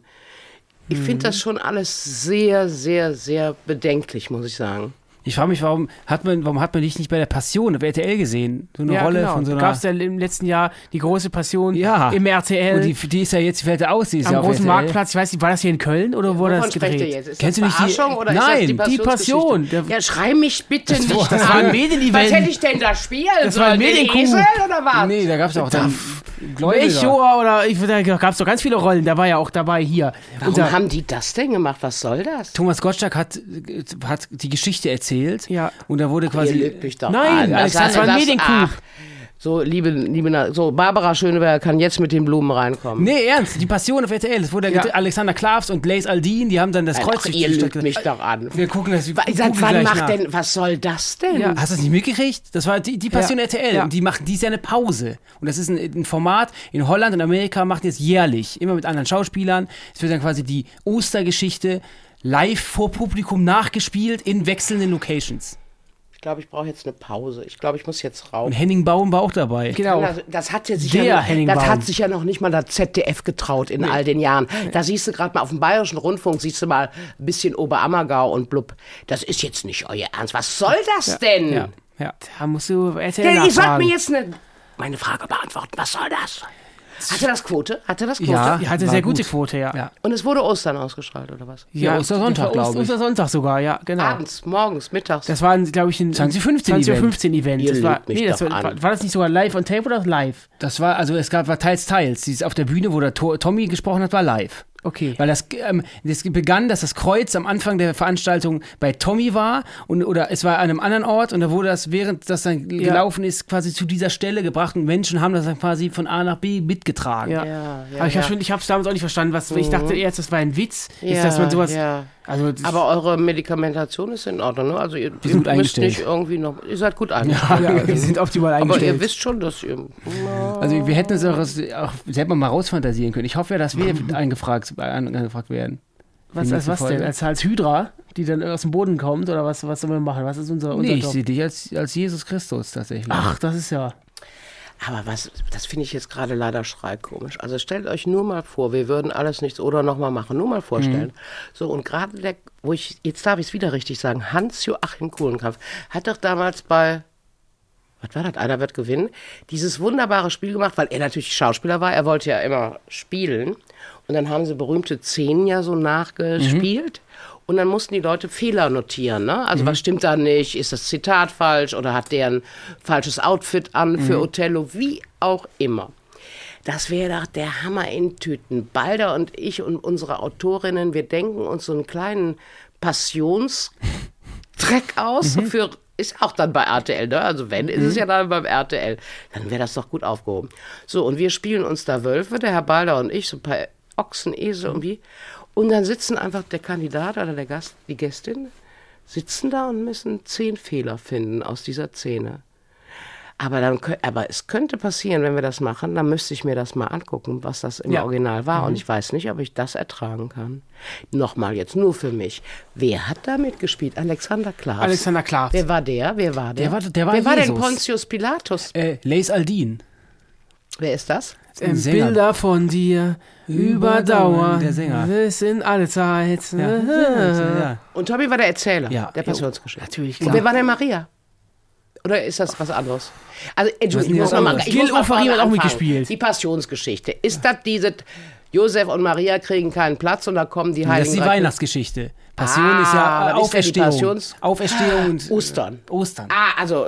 Ich finde das schon alles sehr, sehr, sehr bedenklich, muss ich sagen. Ich frage mich, warum hat man dich nicht bei der Passion, bei RTL gesehen? So eine Rolle genau. Von so einer... Gab es ja im letzten Jahr die große Passion im RTL. Und die ist ja jetzt, die fällt aus, die ist am ja auf großen RTL. Marktplatz, ich weiß nicht, war das hier in Köln oder wurde das gedreht? Ist kennst das du nicht die... Oder nein, ist das die Passion. Ja, schrei mich bitte das nicht das an. Was hätte ich denn da spielen sollen? Den Esel oder was? Nee, da gab es auch dann... Melchior oder da gab es doch ganz viele Rollen, da war ja auch dabei hier. Warum haben die das denn gemacht? Was soll das? Thomas Gottschalk hat die Geschichte erzählt und da wurde quasi... Ihr lügt mich doch an. Das war ein Medienkuh. So, liebe, Barbara Schöneberger kann jetzt mit den Blumen reinkommen. Nee, ernst, die Passion auf RTL, das wurde Alexander Klaws und Laith Al-Deen, die haben dann das Kreuz... Ihr lügt mich doch an. Wir gucken das... was soll das denn? Ja. Hast du das nicht mitgekriegt? Das war die Passion RTL und die machen dies ja eine Pause. Und das ist ein Format, in Holland und Amerika machen die es jährlich, immer mit anderen Schauspielern. Es wird dann quasi die Ostergeschichte live vor Publikum nachgespielt in wechselnden Locations. Ich glaube, ich brauche jetzt eine Pause. Ich glaube, ich muss jetzt raus. Und Henning Baum war auch dabei. Genau. Das hat sich ja noch nicht mal das ZDF getraut in all den Jahren. Nee. Da siehst du gerade mal auf dem Bayerischen Rundfunk, siehst du mal ein bisschen Oberammergau und blub. Das ist jetzt nicht euer Ernst. Was soll das denn? Ja. Ja. Da musst du erzählen. Ihr sollt mir jetzt meine Frage beantworten. Was soll das? Hatte das Quote? Ja, hatte sehr gute Quote, ja. Und es wurde Ostern ausgestrahlt, oder was? Ja, Ostersonntag, glaube ich. Ostersonntag sogar, ja, genau. Abends, morgens, mittags. Das war, glaube ich, ein 2015-Event. War das nicht sogar live on tape oder live? Das war, also es gab teils. Dieses auf der Bühne, wo der Tommy gesprochen hat, war live. Okay. Weil das begann, dass das Kreuz am Anfang der Veranstaltung bei Tommy war oder es war an einem anderen Ort und da wurde das, während das dann gelaufen ist, quasi zu dieser Stelle gebracht und Menschen haben das dann quasi von A nach B mitgetragen. Aber ich habe es damals auch nicht verstanden, ich dachte erst, das war ein Witz, ist, dass man sowas... Ja. Also aber eure Medikamentation ist in Ordnung, ne? Also ihr müsst nicht irgendwie noch... Ihr seid gut eingestellt. Ja, wir sind optimal eingestellt. Aber ihr wisst schon, dass ihr... Also wir hätten es auch selber mal rausfantasieren können. Ich hoffe ja, dass wir angefragt werden. Was denn? Als Hydra, die dann aus dem Boden kommt? Oder was sollen wir machen? Was ist unser Job? Ich sehe dich als Jesus Christus tatsächlich. Ach, das ist ja... Aber das finde ich jetzt gerade leider schreikomisch. Also stellt euch nur mal vor, wir würden alles nichts oder nochmal machen, nur mal vorstellen. So, und gerade jetzt darf ich es wieder richtig sagen, Hans-Joachim Kulenkampff hat doch damals bei, was war das, einer wird gewinnen, dieses wunderbare Spiel gemacht, weil er natürlich Schauspieler war, er wollte ja immer spielen. Und dann haben sie berühmte Szenen ja so nachgespielt. Und dann mussten die Leute Fehler notieren, ne? Also was stimmt da nicht? Ist das Zitat falsch? Oder hat der ein falsches Outfit an für Othello? Wie auch immer. Das wäre doch der Hammer in Tüten. Balder und ich und unsere Autorinnen, wir denken uns so einen kleinen Passionstreck aus für... Ist auch dann bei RTL, ne? Also wenn, ist es ja dann beim RTL. Dann wäre das doch gut aufgehoben. So, und wir spielen uns da Wölfe, der Herr Balder und ich, so ein paar Ochsen, Esel und wie... Und dann sitzen einfach der Kandidat oder der Gast, die Gästin, sitzen da und müssen 10 Fehler finden aus dieser Szene. Aber es könnte passieren, wenn wir das machen, dann müsste ich mir das mal angucken, was das im Original war. Und ich weiß nicht, ob ich das ertragen kann. Nochmal jetzt, nur für mich. Wer hat da mitgespielt? Alexander Klaws. Wer war der? Wer war denn Pontius Pilatus? Laith Al-Deen. Wer ist das? Bilder von dir überdauern. Der Sänger. Bis in alle Zeit. Ja. Und Tommy war der Erzähler der Passionsgeschichte. Natürlich, klar. Und wer war denn Maria? Oder ist das was anderes? Also, Entschuldigung, Gil Ofarim hat auch mitgespielt. Die Passionsgeschichte. Ist das diese... Josef und Maria kriegen keinen Platz und da kommen die Heiligen... Das ist die Weihnachtsgeschichte. Passion ist ja Auferstehung. Auferstehung und Ostern. Also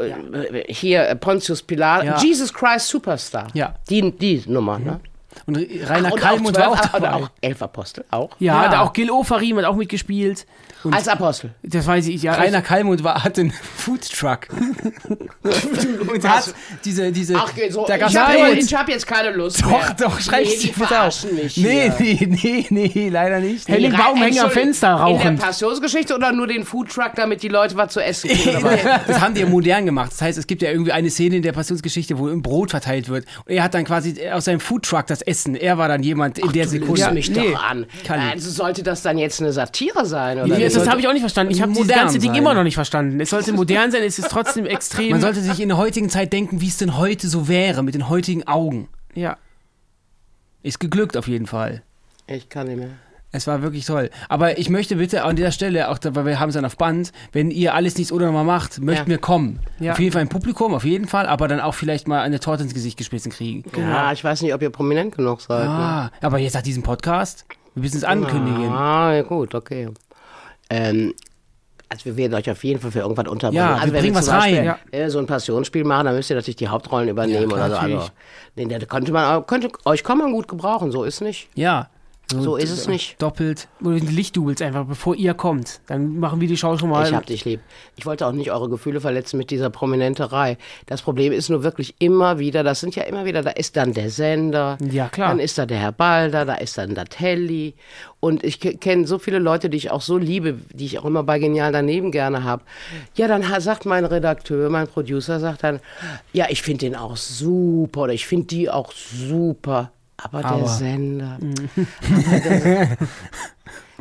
hier Pontius Pilatus. Ja. Jesus Christ Superstar. Ja. Die Nummer, ne? Und Rainer Kalm und war auch dabei. Auch 11 Apostel, auch. Ja, ja. Da auch Gil Ofarim hat auch mitgespielt. Und als Apostel. Das weiß ich, ja. Rainer Kalmund hatte einen Foodtruck. Und hat diese... Ach, so, ich hab jetzt keine Lust mehr. Doch, schreib's dir bitte auf. Nee, leider nicht. Henning Baumhänger Fenster rauchen. In der Passionsgeschichte oder nur den Foodtruck, damit die Leute was zu essen kriegen? Das haben die ja modern gemacht. Das heißt, es gibt ja irgendwie eine Szene in der Passionsgeschichte, wo ein Brot verteilt wird. Und er hat dann quasi aus seinem Foodtruck das Essen. Er war dann jemand in der Sekunde. Ach, du lügst mich doch an. Also sollte das dann jetzt eine Satire sein, oder? Das habe ich auch nicht verstanden. Ich habe das ganze Ding immer noch nicht verstanden. Es sollte modern sein, es ist trotzdem extrem. Man sollte sich in der heutigen Zeit denken, wie es denn heute so wäre, mit den heutigen Augen. Ja. Ist geglückt auf jeden Fall. Ich kann nicht mehr. Es war wirklich toll. Aber ich möchte bitte an dieser Stelle, auch weil wir haben es dann auf Band, wenn ihr alles nichts oder nochmal macht, möchten wir kommen. Ja. Auf jeden Fall ein Publikum, auf jeden Fall, aber dann auch vielleicht mal eine Torte ins Gesicht geschmissen kriegen. Genau. Ja, ich weiß nicht, ob ihr prominent genug seid. Ah, ne? Aber jetzt nach diesem Podcast, wir müssen es ankündigen. Ah, ja, gut, okay. Also wir werden euch auf jeden Fall für irgendwas unterbringen. Ja, also wir bringen was rein. Ja. Wenn wir so ein Passionsspiel machen, dann müsst ihr natürlich die Hauptrollen übernehmen oder so. Also, da euch kann man gut gebrauchen, so ist nicht. Ja. So ist es nicht. Doppelt. Oder die Lichtdoubles einfach, bevor ihr kommt. Dann machen wir die Show schon mal. Ich hab dich lieb. Ich wollte auch nicht eure Gefühle verletzen mit dieser Prominenterei. Das Problem ist nur wirklich immer wieder, da ist dann der Sender. Ja, klar. Dann ist da der Herr Balder, da ist dann der Telly. Und ich kenne so viele Leute, die ich auch so liebe, die ich auch immer bei Genial daneben gerne habe. Ja, dann sagt mein Redakteur, mein Producer sagt dann, ja, ich finde den auch super oder ich finde die auch super. Aber der Sender. Nee,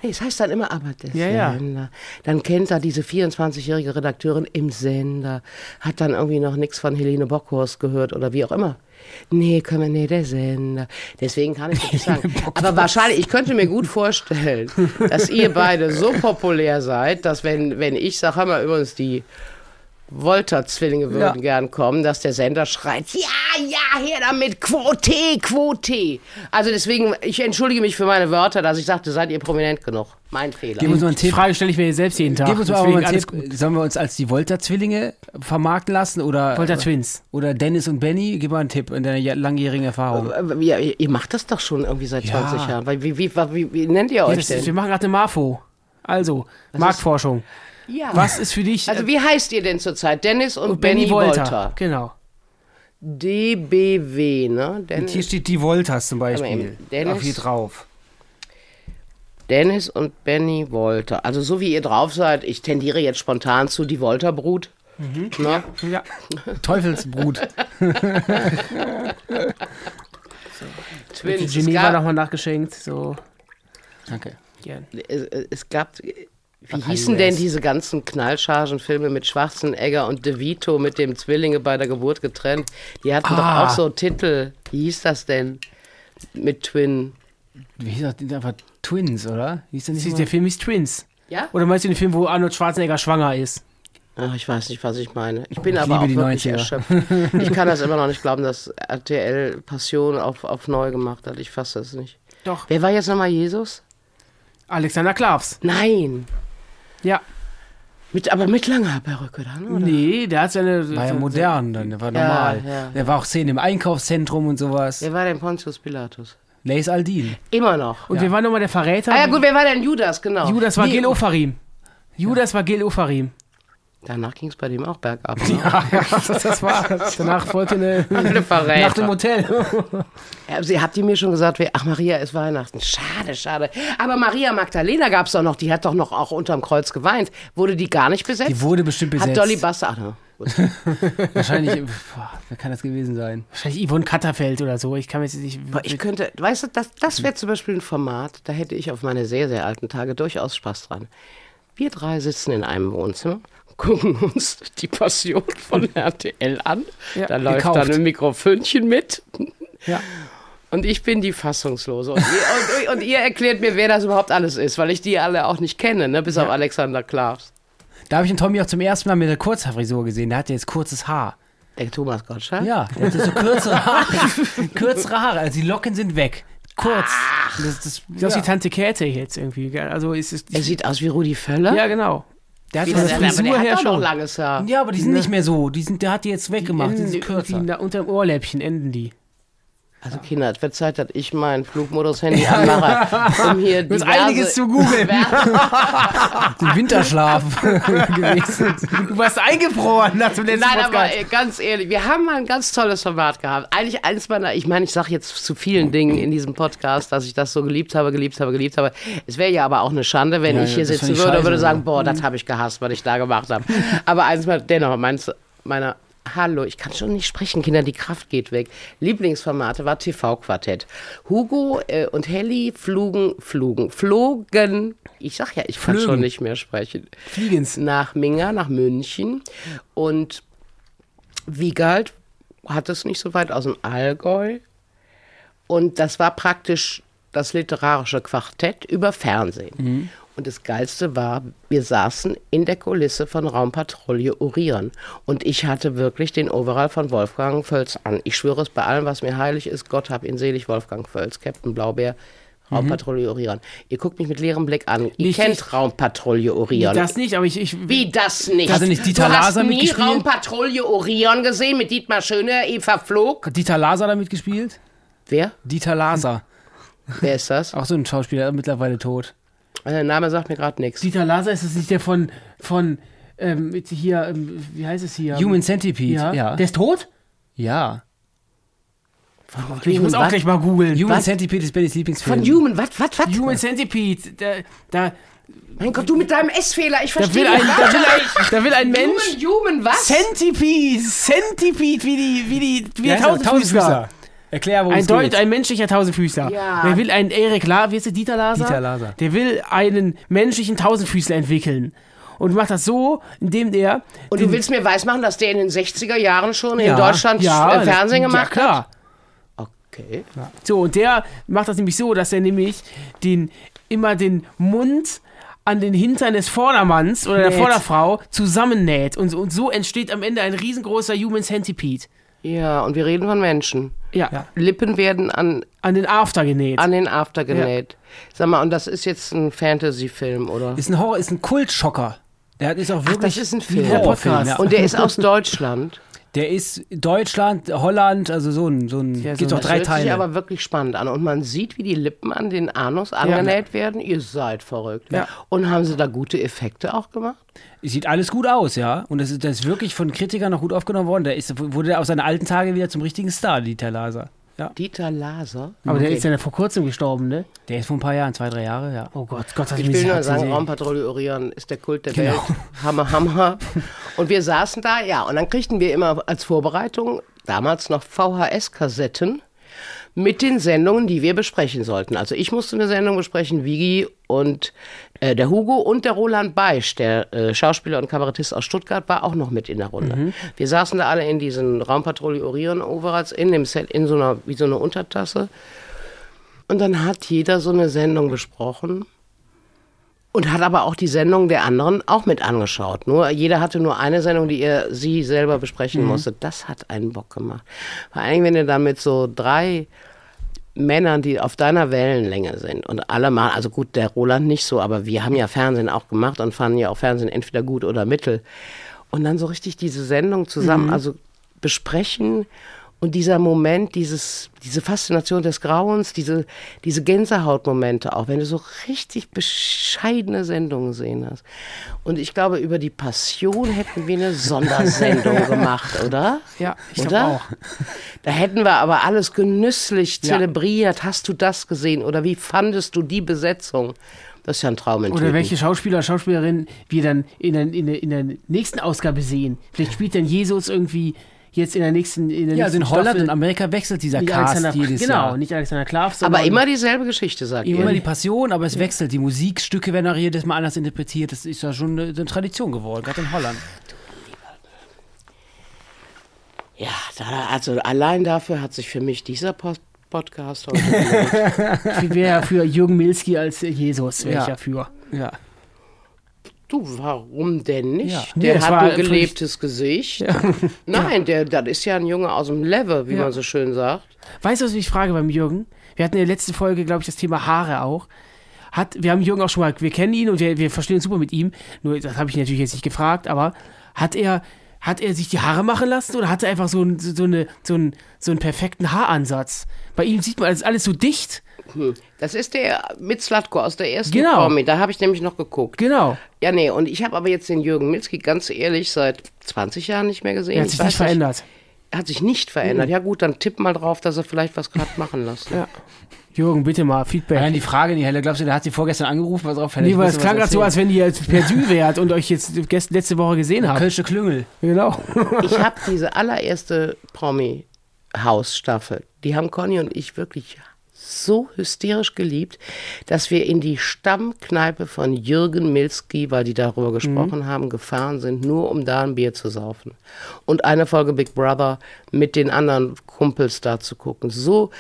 es heißt dann immer, aber der Sender. Ja. Dann kennt da diese 24-jährige Redakteurin im Sender, hat dann irgendwie noch nichts von Helene Bockhorst gehört oder wie auch immer. Nee, der Sender. Deswegen kann ich nicht sagen. Aber wahrscheinlich, ich könnte mir gut vorstellen, dass ihr beide so populär seid, dass wenn ich sage, hör mal, übrigens die Wolter-Zwillinge würden gern kommen, dass der Sender schreit, her damit, Quote. Also deswegen, ich entschuldige mich für meine Wörter, dass ich sagte, seid ihr prominent genug. Mein Fehler. Die Frage stelle ich mir selbst jeden Tag. Sollen wir uns als die Wolter-Zwillinge vermarkten lassen? Oder Wolter-Twins. Oder Dennis und Benni? Gib mal einen Tipp in deiner langjährigen Erfahrung. Ja, ihr macht das doch schon irgendwie seit 20 Jahren. Wie nennt ihr euch denn? Wir machen gerade eine MAFO. Also, was Marktforschung. Ja. Was ist für dich... Also wie heißt ihr denn zurzeit? Dennis und Benni Wolter. Genau. DBW, ne? Dennis. Und hier steht die Wolters zum Beispiel. Dennis, auf hier drauf. Dennis und Benni Wolter. Also so wie ihr drauf seid, ich tendiere jetzt spontan zu die Wolter-Brut. Mhm. Ne? Ja. Teufelsbrut. Twins. Geneva nochmal nachgeschenkt. So. Danke. Gern. Es gab... Wie hießen denn diese ganzen Knallchargenfilme mit Schwarzenegger und De Vito mit dem Zwillinge bei der Geburt getrennt? Die hatten doch auch so Titel. Wie hieß das denn? Mit Twin. Wie hieß das denn einfach? Twins, oder? Der Film hieß Twins. Ja? Oder meinst du den Film, wo Arnold Schwarzenegger schwanger ist? Ach, ich weiß nicht, was ich meine. Ich bin aber auch wirklich erschöpft. Ich kann das immer noch nicht glauben, dass RTL Passion auf neu gemacht hat. Ich fasse das nicht. Doch. Wer war jetzt nochmal Jesus? Alexander Klaws. Nein. Ja. Aber mit langer Perücke dann, oder? Nee, der hat seine... War ja modern dann, der war normal. Ja. Der war auch Szenen im Einkaufszentrum und sowas. Wer war denn Pontius Pilatus? Laith Al-Deen. Immer noch. Und wer war nochmal der Verräter? Ah ja gut, wer war denn Judas, genau. Judas war Gil Ofarim. Danach ging es bei dem auch bergab. Ne? Ja, das war's. Danach folgte eine Verräter. Nach dem Hotel. Sie habt ihr mir schon gesagt, ach, Maria ist Weihnachten. Schade. Aber Maria Magdalena gab's doch noch. Die hat doch noch auch unterm Kreuz geweint. Wurde die gar nicht besetzt? Die wurde bestimmt besetzt. Hat Dolly Buster. Wahrscheinlich, wer kann das gewesen sein? Wahrscheinlich Yvonne Katterfeld oder so. Ich kann mir jetzt nicht. Ich könnte, weißt du, das wäre zum Beispiel ein Format, da hätte ich auf meine sehr, sehr alten Tage durchaus Spaß dran. Wir drei sitzen in einem Wohnzimmer, gucken uns die Passion von RTL an. Ja, da läuft dann ein Mikrofönchen mit. Ja. Und ich bin die Fassungslose. Und ihr erklärt mir, wer das überhaupt alles ist, weil ich die alle auch nicht kenne, ne? Bis auf Alexander Klaws. Da habe ich den Tommy auch zum ersten Mal mit der Kurzhaarfrisur gesehen. Der hatte jetzt kurzes Haar. Der Thomas Gottschalk? Ja, der hatte so kürzere Haare. Also die Locken sind weg. Kurz. Das ist die Tante Käthe jetzt irgendwie. Also er sieht aus wie Rudi Völler? Ja, genau. Der hat doch langes Haar. Ja, aber die sind nicht mehr so. Der hat die jetzt weggemacht. Die sind kürzer. Unter dem Ohrläppchen enden die. Also Kinder, es wird Zeit, dass ich mein Flugmodus-Handy anmache, um hier diverse... einiges zu googeln. Den Winterschlaf gewesen. Du warst eingefroren nach dem letzten Podcast. Nein, aber ganz ehrlich, wir haben mal ein ganz tolles Format gehabt. Eigentlich eins meiner... Ich meine, ich sage jetzt zu vielen Dingen in diesem Podcast, dass ich das so geliebt habe. Es wäre ja aber auch eine Schande, wenn ich hier sitzen würde und würde sagen, boah, das habe ich gehasst, was ich da gemacht habe. Aber eins dennoch, meiner... Hallo, ich kann schon nicht sprechen, Kinder, die Kraft geht weg. Lieblingsformate war TV-Quartett. Hugo und Helly flogen, ich sag ja, ich kann schon nicht mehr sprechen. Fliegens. Nach Minga, nach München. Und Wiegald hat es nicht so weit aus dem Allgäu. Und das war praktisch das literarische Quartett über Fernsehen. Mhm. Und das Geilste war, wir saßen in der Kulisse von Raumpatrouille Orion. Und ich hatte wirklich den Overall von Wolfgang Völz an. Ich schwöre es bei allem, was mir heilig ist. Gott hab ihn selig, Wolfgang Völz, Captain Blaubeer, Raumpatrouille Orion. Ihr guckt mich mit leerem Blick an. Ihr kennt Raumpatrouille Orion. Das nicht, aber ich... Wie das nicht? Hatte nicht Dieter Laser mitgespielt? Du hast nie Raumpatrouille Orion gesehen mit Dietmar Schöne, Eva Flog? Hat Dieter Laser da mitgespielt? Wer? Dieter Laser. Wer ist das? Auch so ein Schauspieler, mittlerweile tot. Also der Name sagt mir gerade nichts. Dieter Laser, ist das nicht der von wie heißt es hier? Human Centipede. Ja. Der ist tot? Ja. Ich muss auch gleich mal googeln. Human Centipede ist Bennys Lieblingsfilm. Von Human, was? Human Centipede, da... Mein Gott, du mit deinem S-Fehler, ich verstehe nicht. Da will ein Mensch... Human, was? Centipede, wie die Tausendfüßler. Erklär, worum es geht. Ein menschlicher Tausendfüßler. Ja. Der will einen Dieter Laser? Dieter Laser. Der will einen menschlichen Tausendfüßler entwickeln. Und macht das so, indem der... Und du willst mir weismachen, dass der in den 60er Jahren schon in Deutschland Fernsehen gemacht hat? Ja, klar. Okay. Ja. So, und der macht das nämlich so, dass er nämlich immer den Mund an den Hintern des Vordermanns oder der Vorderfrau zusammennäht. Und so entsteht am Ende ein riesengroßer Human Centipede. Ja, und wir reden von Menschen. Ja. Lippen werden an den After genäht. Ja. Sag mal, und das ist jetzt ein Fantasy-Film, oder? Ist ein Horror, ist ein Kultschocker. Der ist auch wirklich... Ach, das ist ein Film. Der Podcast. Ja. Und der ist aus Deutschland. Der ist Deutschland, Holland, also so ein gibt doch 3 Teile. Das hört sich aber wirklich spannend an. Und man sieht, wie die Lippen an den Anus angenäht werden. Ihr seid verrückt. Ja. Und haben sie da gute Effekte auch gemacht? Sieht alles gut aus, ja. Und das ist wirklich von Kritikern noch gut aufgenommen worden. Wurde aus seinen alten Tagen wieder zum richtigen Star, Dieter Laser. Ja. Dieter Laser? Aber der ist ja vor kurzem gestorben, ne? Der ist vor ein paar Jahren, 2-3 Jahre, ja. Oh Gott, hat mich Ich will nur sagen, Raumpatrouille Orion ist der Kult der Welt. Hammer. Und wir saßen da, und dann kriegten wir immer als Vorbereitung damals noch VHS-Kassetten mit den Sendungen, die wir besprechen sollten. Also ich musste eine Sendung besprechen, Vigi und der Hugo und der Roland Beisch, der Schauspieler und Kabarettist aus Stuttgart, war auch noch mit in der Runde. Mhm. Wir saßen da alle in diesen Raumpatrouille Orion-Overalls in dem Set, in so einer Untertasse. Und dann hat jeder so eine Sendung besprochen und hat aber auch die Sendung der anderen auch mit angeschaut. Jeder hatte nur eine Sendung, die sie selber besprechen musste. Das hat einen Bock gemacht. Vor allem, wenn ihr dann mit so 3 Männern, die auf deiner Wellenlänge sind und alle mal, also gut, der Roland nicht so, aber wir haben ja Fernsehen auch gemacht und fanden ja auch Fernsehen entweder gut oder mittel. Und dann so richtig diese Sendung zusammen, also besprechen. Und dieser Moment, diese Faszination des Grauens, diese Gänsehautmomente auch, wenn du so richtig bescheidene Sendungen sehen hast. Und ich glaube, über die Passion hätten wir eine Sondersendung gemacht, oder? Ja, ich glaube auch. Da hätten wir aber alles genüsslich zelebriert. Hast du das gesehen? Oder wie fandest du die Besetzung? Das ist ja ein Traum. Oder welche Schauspieler, Schauspielerinnen wir dann in der nächsten Ausgabe sehen. Vielleicht spielt dann Jesus irgendwie... Jetzt in der nächsten also in Holland Staffel, und Amerika wechselt dieser Cast jedes Jahr. Genau, nicht Alexander Klaws. Aber immer dieselbe Geschichte, sagt ihr. Immer die Passion, aber es wechselt. Die Musikstücke werden auch jedes Mal anders interpretiert. Das ist ja schon eine Tradition geworden, gerade in Holland. Ja, also allein dafür hat sich für mich dieser Podcast heute ich wäre ja für Jürgen Milski als Jesus, wäre ich ja für. Ja. Du, warum denn nicht? Ja. Der hat ein gelebtes Gesicht. Ja. Nein, das ist ja ein Junge aus dem Level, wie man so schön sagt. Weißt du, was ich mich frage beim Jürgen? Wir hatten in der letzten Folge, glaube ich, das Thema Haare auch. Wir haben Jürgen auch schon mal, wir kennen ihn und wir verstehen uns super mit ihm. Nur, das habe ich natürlich jetzt nicht gefragt, aber Hat er sich die Haare machen lassen oder hat er einfach so einen perfekten Haaransatz? Bei ihm sieht man alles so dicht. Das ist der mit Slatko aus der ersten Promi. Da habe ich nämlich noch geguckt. Genau. Ja, nee, und ich habe aber jetzt den Jürgen Milski ganz ehrlich seit 20 Jahren nicht mehr gesehen. Er hat sich nicht verändert. Hat sich nicht verändert. Ja gut, dann tipp mal drauf, dass er vielleicht was gerade machen lässt. Ja. Jürgen, bitte mal Feedback. Nein, die Frage in die Helle. Glaubst du, der hat sie vorgestern angerufen? Was drauf? Nee, weil es klang gerade so, als wenn ihr Persil wärt und euch jetzt letzte Woche gesehen habt. Kölsche Klüngel. Genau. Ich habe diese allererste Promi-Haus-Staffel, die haben Conny und ich wirklich so hysterisch geliebt, dass wir in die Stammkneipe von Jürgen Milski, weil die darüber gesprochen haben, gefahren sind, nur um da ein Bier zu saufen. Und eine Folge Big Brother mit den anderen Kumpels da zu gucken. So,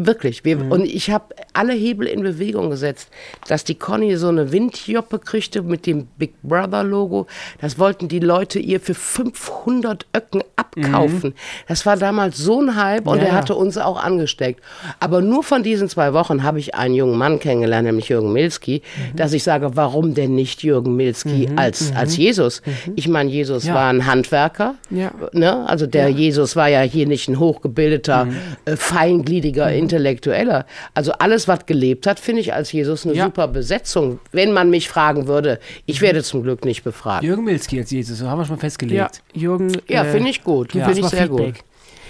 wirklich. Und ich habe alle Hebel in Bewegung gesetzt, dass die Conny so eine Windjoppe kriegte mit dem Big Brother Logo. Das wollten die Leute ihr für 500 Öcken abkaufen. Das war damals so ein Hype und der hatte uns auch angesteckt. Aber nur von diesen 2 Wochen habe ich einen jungen Mann kennengelernt, nämlich Jürgen Milski, dass ich sage, warum denn nicht Jürgen Milski als Jesus? Ich meine, Jesus war ein Handwerker. Ja. Ne? Also der Jesus war ja hier nicht ein hochgebildeter, feingliediger Intellektueller. Also alles, was gelebt hat, finde ich als Jesus eine super Besetzung. Wenn man mich fragen würde, ich werde zum Glück nicht befragt. Jürgen Milski als Jesus, so haben wir schon festgelegt. Ja, finde ich gut. Ja, finde ich sehr gut.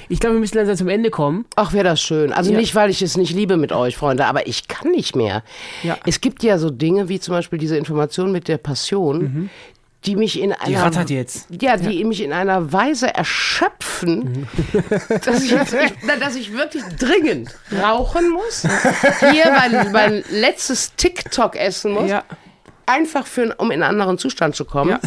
Ich glaube, wir müssen langsam zum Ende kommen. Ach, wäre das schön. Also nicht, weil ich es nicht liebe mit euch, Freunde, aber ich kann nicht mehr. Ja. Es gibt ja so Dinge wie zum Beispiel diese Information mit der Passion, die mich in einer... Die rattert jetzt. Ja, die mich in einer Weise erschöpfen, dass ich wirklich dringend rauchen muss, hier mein letztes TikTok essen muss, einfach um in einen anderen Zustand zu kommen. Ja.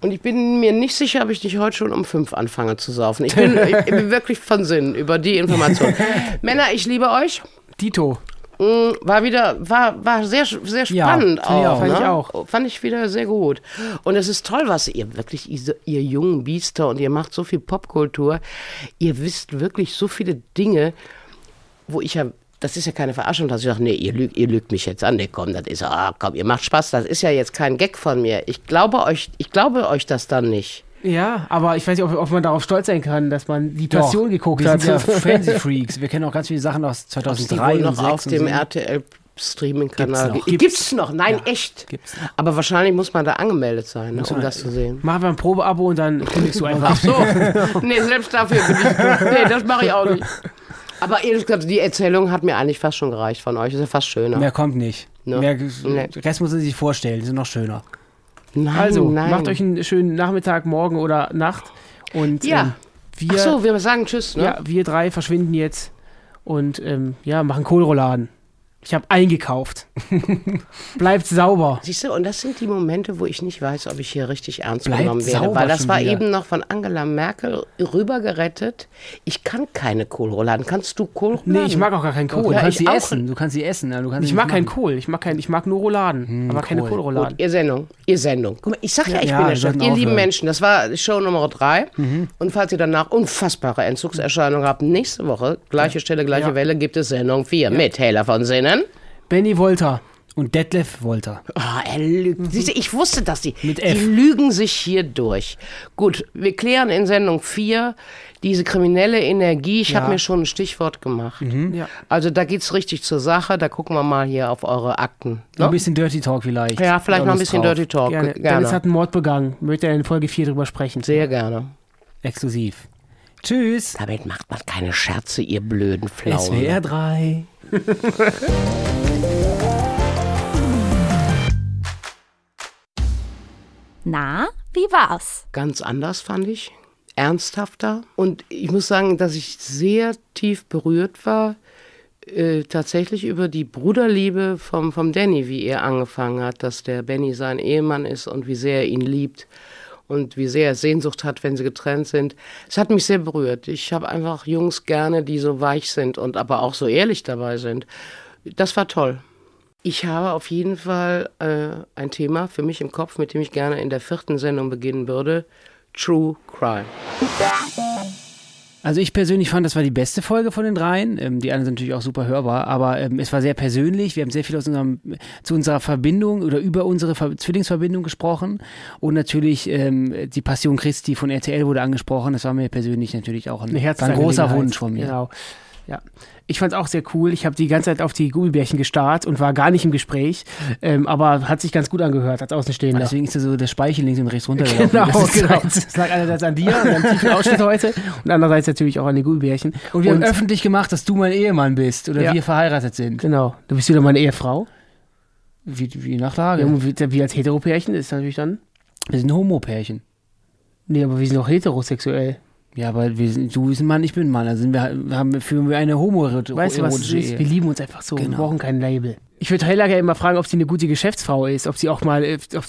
Und ich bin mir nicht sicher, ob ich nicht heute schon um 5 anfange zu saufen. Ich bin wirklich von Sinn über die Information. Männer, ich liebe euch. Dito. War sehr, sehr spannend auch. Fand ich auch. Fand ich wieder sehr gut. Und es ist toll, was ihr wirklich, ihr jungen Biester, und ihr macht so viel Popkultur. Ihr wisst wirklich so viele Dinge, wo ich ja, das ist ja keine Verarschung, dass ich sage, nee, ihr lügt mich jetzt an, nee, komm, das ist, komm, ihr macht Spaß, das ist ja jetzt kein Gag von mir. Ich glaube euch das dann nicht. Ja, aber ich weiß nicht, ob man darauf stolz sein kann, dass man die Passion geguckt hat. Wir sind ja Fernsehfreaks. Wir kennen auch ganz viele Sachen aus 2003 und 2006. Noch auf dem RTL-Streaming-Kanal. Gibt's noch? Nein, ja, echt. Gibt's. Aber wahrscheinlich muss man da angemeldet sein, ne, um das zu sehen. Machen wir ein Probeabo und dann kündigst du einfach. Ach so. Nee, selbst dafür bin ich... Nee, das mache ich auch nicht. Aber ehrlich gesagt, die Erzählung hat mir eigentlich fast schon gereicht von euch. Ist ja fast schöner. Mehr kommt nicht. No. Mehr, den Rest muss man sich vorstellen. Die sind noch schöner. Nein. Macht euch einen schönen Nachmittag, Morgen oder Nacht. Und wir sagen tschüss, ne? Ja, wir 3 verschwinden jetzt und machen Kohlrouladen. Ich habe eingekauft. Bleibt sauber. Siehst du, und das sind die Momente, wo ich nicht weiß, ob ich hier richtig ernst genommen werde. Weil das war eben noch von Angela Merkel rübergerettet. Ich kann keine Kohlrouladen. Kannst du Kohlrouladen? Nee, ich mag auch gar keinen Kohl. Ja, du kannst sie essen. Ja, ich mag keinen Kohl. Ich mag nur Rouladen. Aber keine Kohlrouladen. Gut, ihr Sendung. Guck mal, ich sag ja, ich bin der Chef. Ihr lieben Menschen, das war Show Nummer 3. Und falls ihr danach unfassbare Entzugserscheinungen habt, nächste Woche, gleiche Stelle, gleiche Welle, gibt es Sendung 4 mit Hella von Sinnen. Benni Wolter und Detlef Wolter. Oh, er lügt. Siehst du, ich wusste, dass die lügen sich hier durch. Gut, wir klären in Sendung 4 diese kriminelle Energie. Ich habe mir schon ein Stichwort gemacht. Also da geht's richtig zur Sache. Da gucken wir mal hier auf eure Akten. No? Ein bisschen Dirty Talk vielleicht. Ja, vielleicht noch ein bisschen Dirty Talk. Gerne. Dennis hat einen Mord begangen. Möchte er in Folge 4 drüber sprechen. Sehr gerne. Exklusiv. Tschüss. Damit macht man keine Scherze, ihr blöden Pflaumen. SWR 3. Na, wie war's? Ganz anders, fand ich. Ernsthafter. Und ich muss sagen, dass ich sehr tief berührt war, tatsächlich über die Bruderliebe vom Danny, wie er angefangen hat, dass der Benni sein Ehemann ist und wie sehr er ihn liebt. Und wie sehr er Sehnsucht hat, wenn sie getrennt sind. Es hat mich sehr berührt. Ich habe einfach Jungs gerne, die so weich sind und aber auch so ehrlich dabei sind. Das war toll. Ich habe auf jeden Fall ein Thema für mich im Kopf, mit dem ich gerne in der 4. Sendung beginnen würde. True Crime. Also ich persönlich fand, das war die beste Folge von den dreien. Die anderen sind natürlich auch super hörbar, aber es war sehr persönlich. Wir haben sehr viel zu unserer Verbindung oder über unsere Zwillingsverbindung gesprochen. Und natürlich die Passion Christi von RTL wurde angesprochen. Das war mir persönlich natürlich auch ein großer Wunsch von mir. Genau. Ja, ich fand es auch sehr cool. Ich habe die ganze Zeit auf die Gummibärchen gestarrt und war gar nicht im Gespräch, aber hat sich ganz gut angehört als Außenstehender. Deswegen ist da so der Speichel links und rechts runtergelaufen. Genau. Das lag einerseits an dir und am tiefen Ausschnitt heute und andererseits natürlich auch an den Gummibärchen. Und wir haben öffentlich gemacht, dass du mein Ehemann bist oder wir verheiratet sind. Genau, du bist wieder meine Ehefrau. Wie nach Lage. Ja. Wie als Heteropärchen ist natürlich dann? Wir sind Homopärchen. Nee, aber wir sind auch heterosexuell. Ja, aber du bist ein Mann, ich bin ein Mann. Also führen wir eine homoerotische Ehe. Weißt du, was es ist? Wir lieben uns einfach so. Genau. Wir brauchen kein Label. Ich würde Hella ja immer fragen, ob sie eine gute Geschäftsfrau ist, ob sie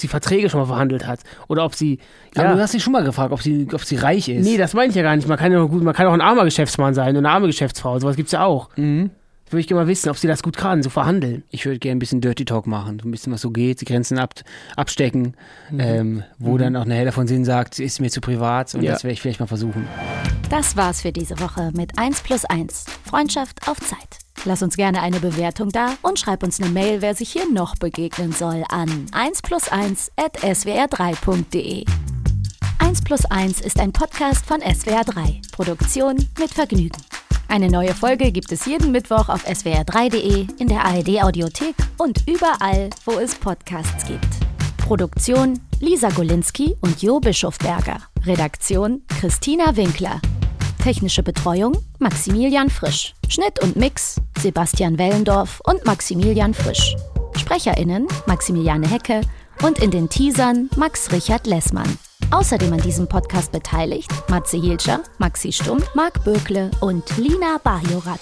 Verträge schon mal verhandelt hat. Oder ob sie... Ja. Aber du hast sie schon mal gefragt, ob sie reich ist. Nee, das meine ich ja gar nicht. Man kann auch ein armer Geschäftsmann sein und eine arme Geschäftsfrau. Sowas gibt's ja auch. Mhm. Würde ich gerne mal wissen, ob sie das gut kann, so verhandeln. Ich würde gerne ein bisschen Dirty Talk machen, so ein bisschen was so geht, die Grenzen abstecken, wo dann auch eine Hella von Sinnen sagt, ist mir zu privat und das werde ich vielleicht mal versuchen. Das war's für diese Woche mit 1+1. Freundschaft auf Zeit. Lass uns gerne eine Bewertung da und schreib uns eine Mail, wer sich hier noch begegnen soll, an 1+1@swr3.de. 1+1 ist ein Podcast von SWR 3. Produktion mit Vergnügen. Eine neue Folge gibt es jeden Mittwoch auf swr3.de, in der ARD-Audiothek und überall, wo es Podcasts gibt. Produktion Lisa Golinski und Jo Bischofberger. Redaktion Christina Winkler. Technische Betreuung Maximilian Frisch. Schnitt und Mix Sebastian Wellendorf und Maximilian Frisch. SprecherInnen Maximiliane Hecke und in den Teasern Max-Richard Lessmann. Außerdem an diesem Podcast beteiligt Matze Hilscher, Maxi Stumm, Marc Bökle und Lina Bajorat.